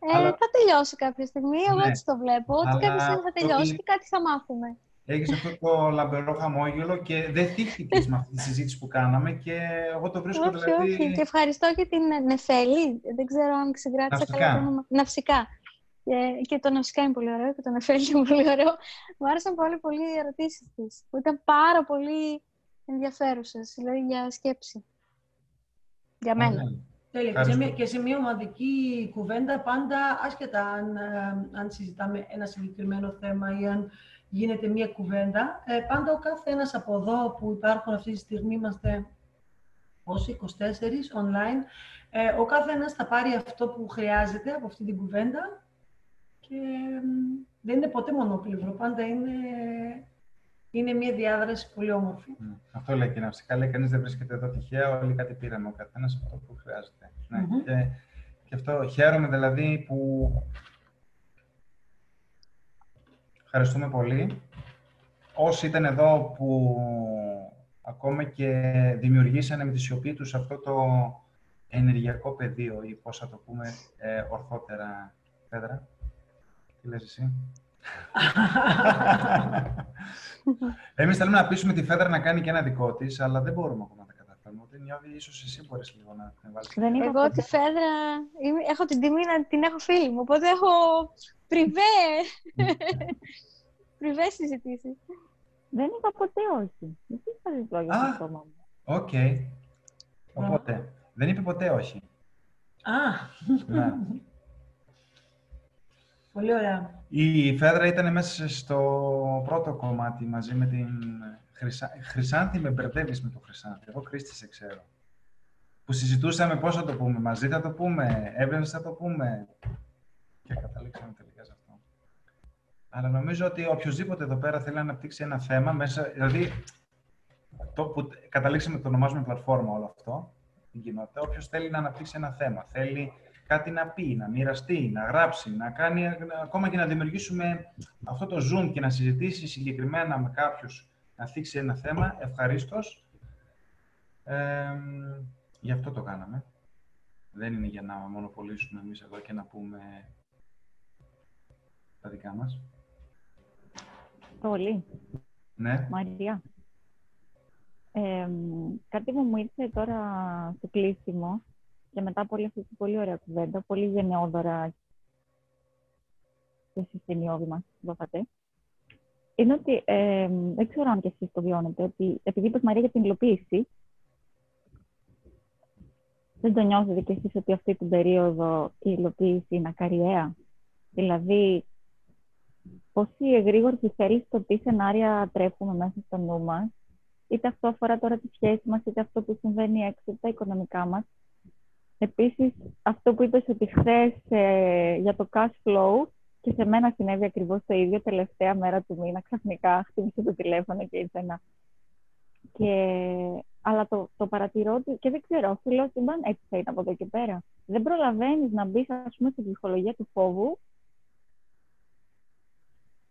Ε, αλλά... Θα τελειώσει κάποια στιγμή, εγώ ναι. έτσι το βλέπω, ότι αλλά... κάποια στιγμή θα τελειώσει και κάτι θα μάθουμε. Έχεις αυτό το λαμπερό χαμόγελο και δεν θύχτηκες με αυτή τη συζήτηση που κάναμε και εγώ το βρίσκω όχι, δηλαδή... Όχι, και ευχαριστώ και την Νεφέλη. Δεν ξέρω αν συγκράτησα καλά το όνομα. Ναυσικά. Και, και το Ναυσικά είναι πολύ ωραίο και το Νεφέλη είναι πολύ ωραίο. Μου άρεσαν πολύ πολύ οι ερωτήσεις της, που ήταν πάρα πολύ ενδιαφέρουσες, δηλαδή για σκέψη. Για μένα. Ωραία. Τέλεια. Και σε μια ομαδική κουβέντα πάντα, άσχετα αν, αν συζητάμε ένα συγκεκριμένο θέμα ή αν γίνεται μια κουβέντα, ε, πάντα ο κάθε ένας από εδώ που υπάρχουν αυτή τη στιγμή, είμαστε όσοι, είκοσι τέσσερις online, ε, ο κάθε ένας θα πάρει αυτό που χρειάζεται από αυτή την κουβέντα και ε, δεν είναι ποτέ μονοπλευρό, πάντα είναι, είναι μια διάδραση πολύ όμορφη. Mm. Αυτό λέει και Ναυσικά, λέει κανείς δεν βρίσκεται εδώ τυχαία, όλοι κάτι πήραμε, ο καθένας αυτό που χρειάζεται. Ναι. Mm-hmm. Και, και αυτό χαίρομαι δηλαδή που... Ευχαριστούμε πολύ. Όσοι ήταν εδώ που ακόμα και δημιουργήσανε με τη σιωπή τους αυτό το ενεργειακό πεδίο ή πώς θα το πούμε ε, ορθότερα, Φέδρα. Τι λες εσύ? Εμείς θέλουμε να πείσουμε τη Φέδρα να κάνει και ένα δικό της, αλλά δεν μπορούμε ακόμα να τα καταφέρουμε. Ότι Νιώβη, ίσως εσύ μπορείς λίγο να την βάλεις. Δεν είναι εγώ τη Φέδρα. Έχω την τιμή να την έχω φίλη μου, οπότε έχω... Πριβέ! Πριβέ συζητήσεις. Δεν είπα ποτέ όχι. Δεν είπα διπλό για το στόμα μου. Οκ. Οπότε, δεν είπε ποτέ όχι. Α! Πολύ ωραία. Η Φέδρα ήταν μέσα στο πρώτο κομμάτι μαζί με την Χρυσάνθη. Με μπερδεύεις με το Χρυσάνθη. Εγώ Κρίστη σε ξέρω. Που συζητούσαμε πώς θα το πούμε. Μαζί θα το πούμε. Έβρεμες θα το πούμε. Και καταλήξαμε τελικά σε αυτό. Αλλά νομίζω ότι οποιοδήποτε εδώ πέρα θέλει να αναπτύξει ένα θέμα μέσα. Δηλαδή, το που καταλήξαμε το ονομάζουμε πλατφόρμα όλο αυτό, την κοινότητα. Όποιος θέλει να αναπτύξει ένα θέμα, θέλει κάτι να πει, να μοιραστεί, να γράψει, να κάνει, ακόμα και να δημιουργήσουμε αυτό το Zoom και να συζητήσει συγκεκριμένα με κάποιους, να θίξει ένα θέμα, ευχαρίστως. Ε, γι' αυτό το κάναμε. Δεν είναι για να μονοπολίσουμε εμείς εδώ και να πούμε τα δικά μας. Τόλη. Ναι. Μαρία. Ε, κάτι που μου ήρθε τώρα στο κλείσιμο και μετά από όλη αυτή τη πολύ ωραία κουβέντα, πολύ γενναιόδωρα και συστημιώδη μας που είπατε, είναι ότι ε, δεν ξέρω αν και εσείς το βιώνετε, ότι επειδή είπες, Μαρία, για την υλοποίηση, δεν το νιώθετε κι εσείς ότι αυτή την περίοδο η υλοποίηση είναι ακαριαία? Δηλαδή, πόση εγρήγορση θέλει στο τι σενάρια τρέχουμε μέσα στο νου μας, είτε αυτό αφορά τώρα τη σχέση μας, είτε αυτό που συμβαίνει έξω, τα οικονομικά μας. Επίσης, αυτό που είπες ότι χθες ε, για το cash flow, και σε μένα συνέβη ακριβώς το ίδιο, τελευταία μέρα του μήνα, ξαφνικά χτύπησε το τηλέφωνο και ήρθε ένα. Και... Αλλά το, το παρατηρώ ότι, και δεν ξέρω, ο φίλος του μπαν έτσι θα ήταν από εδώ και πέρα. Δεν προλαβαίνεις να μπεις, ας πούμε, στην ψυχολογία του φόβου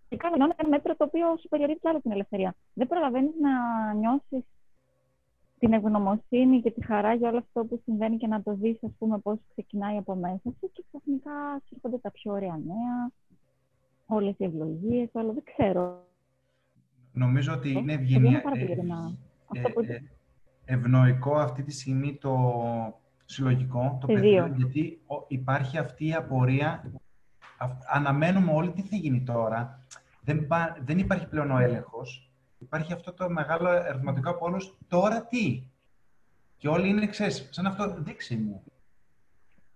και κάνω ένα μέτρο το οποίο σου περιορίζει κι άλλο την ελευθερία. Δεν προλαβαίνεις να νιώσεις την ευγνωμοσύνη και τη χαρά για όλο αυτό που συμβαίνει και να το δεις, ας πούμε, πώς ξεκινάει από μέσα σου και ξαφνικά έρχονται τα πιο ωραία νέα, όλες οι ευλογίες, όλα, δεν ξέρω. Νομίζω ότι είναι ευγενία. Ε, ε, ε, ευνοϊκό αυτή τη στιγμή το συλλογικό, το πεδίο, γιατί υπάρχει αυτή η απορία. Αναμένουμε όλοι τι θα γίνει τώρα. Δεν, δεν υπάρχει πλέον ο έλεγχος. Υπάρχει αυτό το μεγάλο ερωτηματικό από όλους. Τώρα τι? Και όλοι είναι, ξέρεις, σαν αυτό, δείξε μου.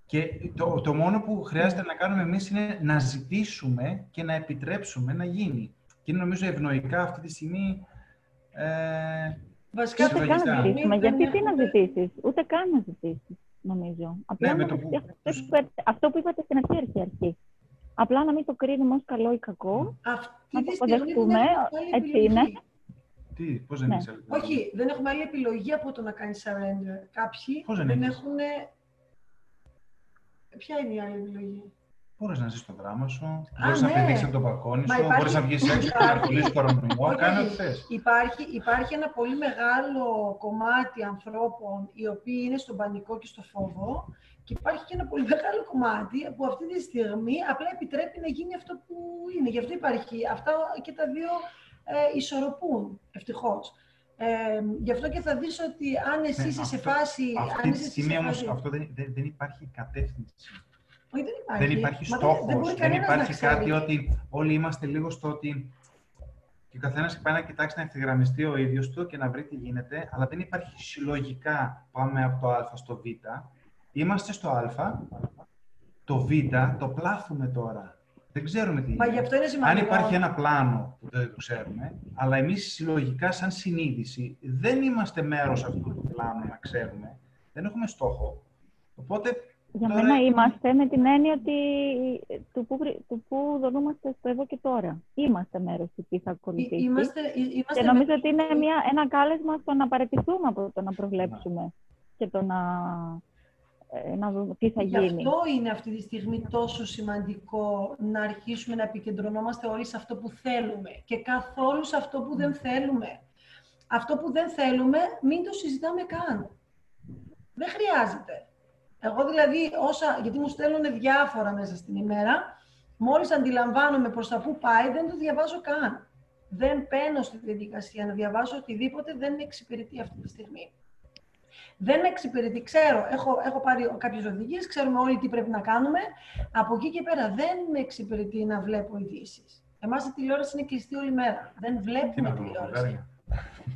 Και το, το μόνο που χρειάζεται να κάνουμε εμείς είναι να ζητήσουμε και να επιτρέψουμε να γίνει. Και είναι, νομίζω, ευνοϊκά αυτή τη στιγμή. Ε, Βασικά ούτε καν να ζητήσουμε. Γιατί τι να ζητήσεις, ούτε καν να ζητήσεις, νομίζω. Απλά ναι, να... το... Αυτό που είπατε στην αρχή, αρχή, αρχή. Απλά να μην το κρίνουμε ως καλό ή κακό. Να το αποδεχτούμε, έτσι είναι. Τι, πώς δεν έχεις άλλη επιλογή? Όχι, δεν έχουμε άλλη επιλογή από το να κάνεις surrender. Κάποιοι πώς δεν, δεν έχουν. Ποια είναι η άλλη επιλογή? Μπορείς να ζεις το δράμα σου, μπορείς ναι. να πηδήξεις από το μπαλκόνι σου, υπάρχει... μπορείς να βγεις έξω και να κουλήσεις κορονοϊό, κάνε ό,τι θες. Υπάρχει, υπάρχει ένα πολύ μεγάλο κομμάτι ανθρώπων οι οποίοι είναι στον πανικό και στο φόβο και υπάρχει και ένα πολύ μεγάλο κομμάτι που αυτή τη στιγμή απλά επιτρέπει να γίνει αυτό που είναι. Γι' αυτό υπάρχει. Αυτά και τα δύο ε, ισορροπούν, ευτυχώς. Ε, γι' αυτό και θα δεις ότι αν εσύ είσαι σε φάση... Αυτή τη στιγμή όμως αυτό δεν, δεν, δεν υπάρχει κατεύθυνση. Δεν υπάρχει, δεν υπάρχει στόχος, δεν, δεν, δεν υπάρχει κάτι ότι όλοι είμαστε λίγο στο ότι και ο καθένας πάει να κοιτάξει να ευθυγραμμιστεί ο ίδιος του και να βρει τι γίνεται, αλλά δεν υπάρχει συλλογικά πάμε από το α στο β. Είμαστε στο α, το β το πλάθουμε τώρα. Δεν ξέρουμε τι είναι. Αν υπάρχει ένα πλάνο που δεν το ξέρουμε, αλλά εμείς συλλογικά σαν συνείδηση δεν είμαστε μέρος αυτού του πλάνου να ξέρουμε, δεν έχουμε στόχο, οπότε... Για τώρα... μένα είμαστε με την έννοια ότι του που, του που δονούμαστε στο εδώ και τώρα. Είμαστε μέρος του τι θα ακολουθήσει. Είμαστε, είμαστε και νομίζω με... ότι είναι μια, ένα κάλεσμα στο να παραιτηθούμε από το να προβλέψουμε να. και το να, να δούμε τι θα γίνει. Γι' αυτό είναι αυτή τη στιγμή τόσο σημαντικό να αρχίσουμε να επικεντρωνόμαστε όλοι σε αυτό που θέλουμε και καθόλου σε αυτό που δεν θέλουμε. Αυτό που δεν θέλουμε μην το συζητάμε καν. Δεν χρειάζεται. Εγώ δηλαδή, όσα, γιατί μου στέλνουν διάφορα μέσα στην ημέρα, μόλις αντιλαμβάνομαι προς τα που πάει, δεν το διαβάζω καν. Δεν μπαίνω στη διαδικασία να διαβάζω οτιδήποτε δεν με εξυπηρετεί αυτή τη στιγμή. Δεν με εξυπηρετεί. Ξέρω, έχω, έχω πάρει κάποιες οδηγίες, ξέρουμε όλοι τι πρέπει να κάνουμε. Από εκεί και πέρα δεν με εξυπηρετεί να βλέπω ειδήσεις. Εμάς η τηλεόραση είναι κλειστή όλη μέρα. Δεν βλέπουμε τηλεόραση.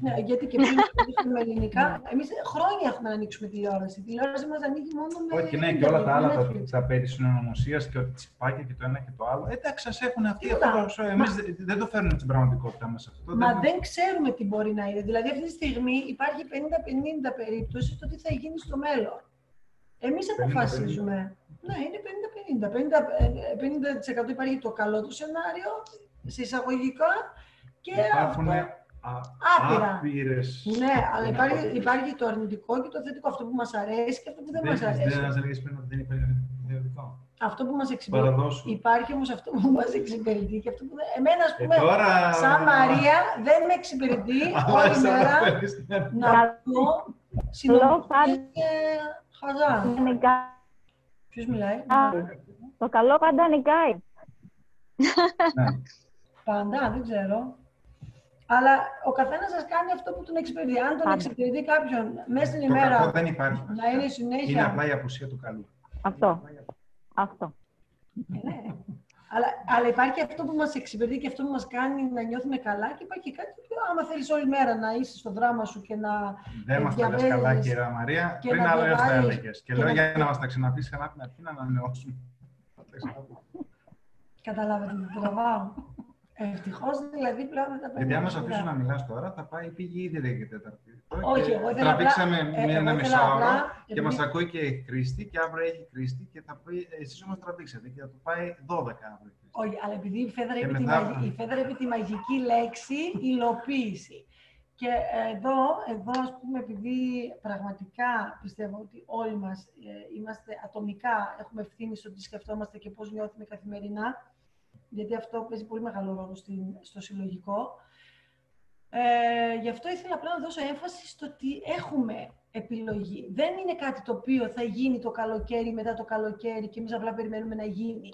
Ναι, γιατί και πριν ανοίξουμε ελληνικά. Εμείς χρόνια έχουμε να ανοίξουμε τηλεόραση. Η τηλεόραση μας ανοίγει μόνο με. Όχι, ναι, και όλα τα άλλα τα περί συνωνυμοσίας και ότι τσιπάκια και το ένα και το άλλο. Εντάξει, σας έχουν αυτοί αυτό. Εμείς δεν το φέρνουμε στην πραγματικότητά μας αυτό. Μα δεν ξέρουμε τι μπορεί να είναι. Δηλαδή, αυτή τη στιγμή υπάρχει πενήντα πενήντα περίπτωση το τι θα γίνει στο μέλλον. Εμείς αποφασίζουμε. Ναι, είναι πενήντα πενήντα. πενήντα τοις εκατό υπάρχει το καλό του σενάριο, σε εισαγωγικά και αυτό. Άπειρα. Άπειρες. Ναι, αλλά υπάρχει, υπάρχει το αρνητικό και το θετικό. Αυτό που μας αρέσει και αυτό που δεν, δεν μας αρέσει. Δεν, δεν, δεν, δεν, δεν, Αυτό που μας εξυπηρετεί. Υπάρχει όμως αυτό που μας εξυπηρετεί και αυτό που δεν. Εμένα, ας πούμε, ε, τώρα... σαν Μαρία, δεν με εξυπηρετεί όλη μέρα να ακούω συνομιλίες και χαζά. Ποιος μιλάει? Το καλό πάντα νικάει. Πάντα, δεν ξέρω. Αλλά ο καθένας σας κάνει αυτό που τον εξυπηρετεί. Αν τον εξυπηρετεί κάποιον μέσα στην ημέρα να είναι συνέχεια... Είναι απλά η απουσία του καλού. Αυτό. Αυτό. Ναι. Αλλά, αλλά υπάρχει αυτό που μας εξυπηρετεί και αυτό που μας κάνει να νιώθουμε καλά και υπάρχει κάτι που άμα θέλεις όλη μέρα να είσαι στο δράμα σου και να... Δεν μας τα λες καλά, κυρία Μαρία. Πριν άλλο έως τα έλεγες. Και, και λέω να... για να μας τα ξαναπείς καλά την αρχή να ανανεώσουμε. Καταλάβατε το τραβάω. Ευτυχώς δηλαδή πλέον δεν τα παίρνω. Γιατί άμα σε αφήσω να μιλάς τώρα, θα πάει η πηγή ήδη λέγεται Τετάρτη. Όχι, εγώ ήθελα απλά... Τραβήξαμε ένα μισάωρο και μας ακούει και η Κρίστη και αύριο έχει Κρίστη και θα πει εσείς όμως τραβήξατε και θα του πάει δώδεκα αύριο. Όχι, αλλά επειδή η Φέδρα είπε τη μαγική λέξη υλοποίηση. Και εδώ, εδώ, ας πούμε, επειδή πραγματικά πιστεύω ότι όλοι μας είμαστε ατομικά, έχουμε ευθύνη στο τι σκεφτόμαστε και πώς νιώθουμε καθημερινά, γιατί αυτό παίζει πολύ μεγάλο ρόλο στο συλλογικό. Ε, γι' αυτό ήθελα απλά να δώσω έμφαση στο ότι έχουμε επιλογή. Δεν είναι κάτι το οποίο θα γίνει το καλοκαίρι μετά το καλοκαίρι και εμείς απλά περιμένουμε να γίνει.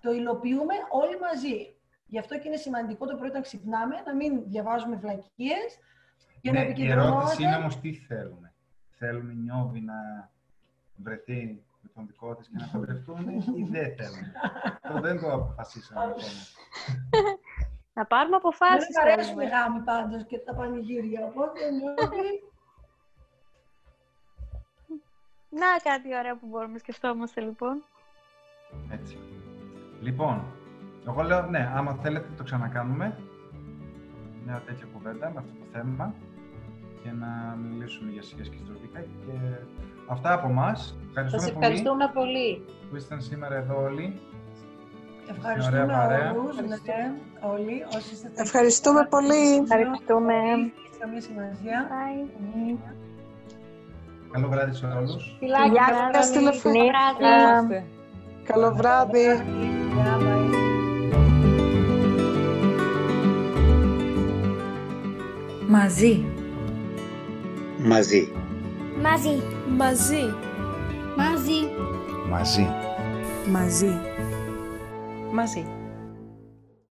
Το υλοποιούμε όλοι μαζί. Γι' αυτό και είναι σημαντικό το πρωί όταν ξυπνάμε να μην διαβάζουμε βλακίες και ναι, να επικεντρωνόμαστε. Η ερώτηση είναι όμως τι θέλουμε. Θέλουμε η Νιώβη να βρεθεί με τον δικό της και να παντρευτούν ή δεν θέλουμε. Το δεν το αποφασίσαμε ακόμα. Να πάρουμε αποφάσεις. Δεν αρέσουν οι γάμοι πάντως και τα πανηγύρια. Οπότε Νιώβη... Να κάτι ωραίο που μπορούμε να σκεφτόμαστε λοιπόν. Έτσι. Λοιπόν, εγώ λέω, ναι, άμα θέλετε το ξανακάνουμε, μια τέτοια κουβέντα με αυτό το θέμα και να μιλήσουμε για σχέσεις και ιστορικά και αυτά από εμάς. Σας ευχαριστούμε πολύ που ήσταν σήμερα εδώ όλοι. Ευχαριστούμε όλους, ναι, όλοι. Όσοι είστε... Ευχαριστούμε πολύ. Ευχαριστούμε. Καλό βράδυ σε όλους. Φιλάκια στη τηλεφωνία. Καλό βράδυ. Μαζί. Μαζί. Μαζί. Μαζί. Μαζί. Μαζί. Μαζί. Μαζί.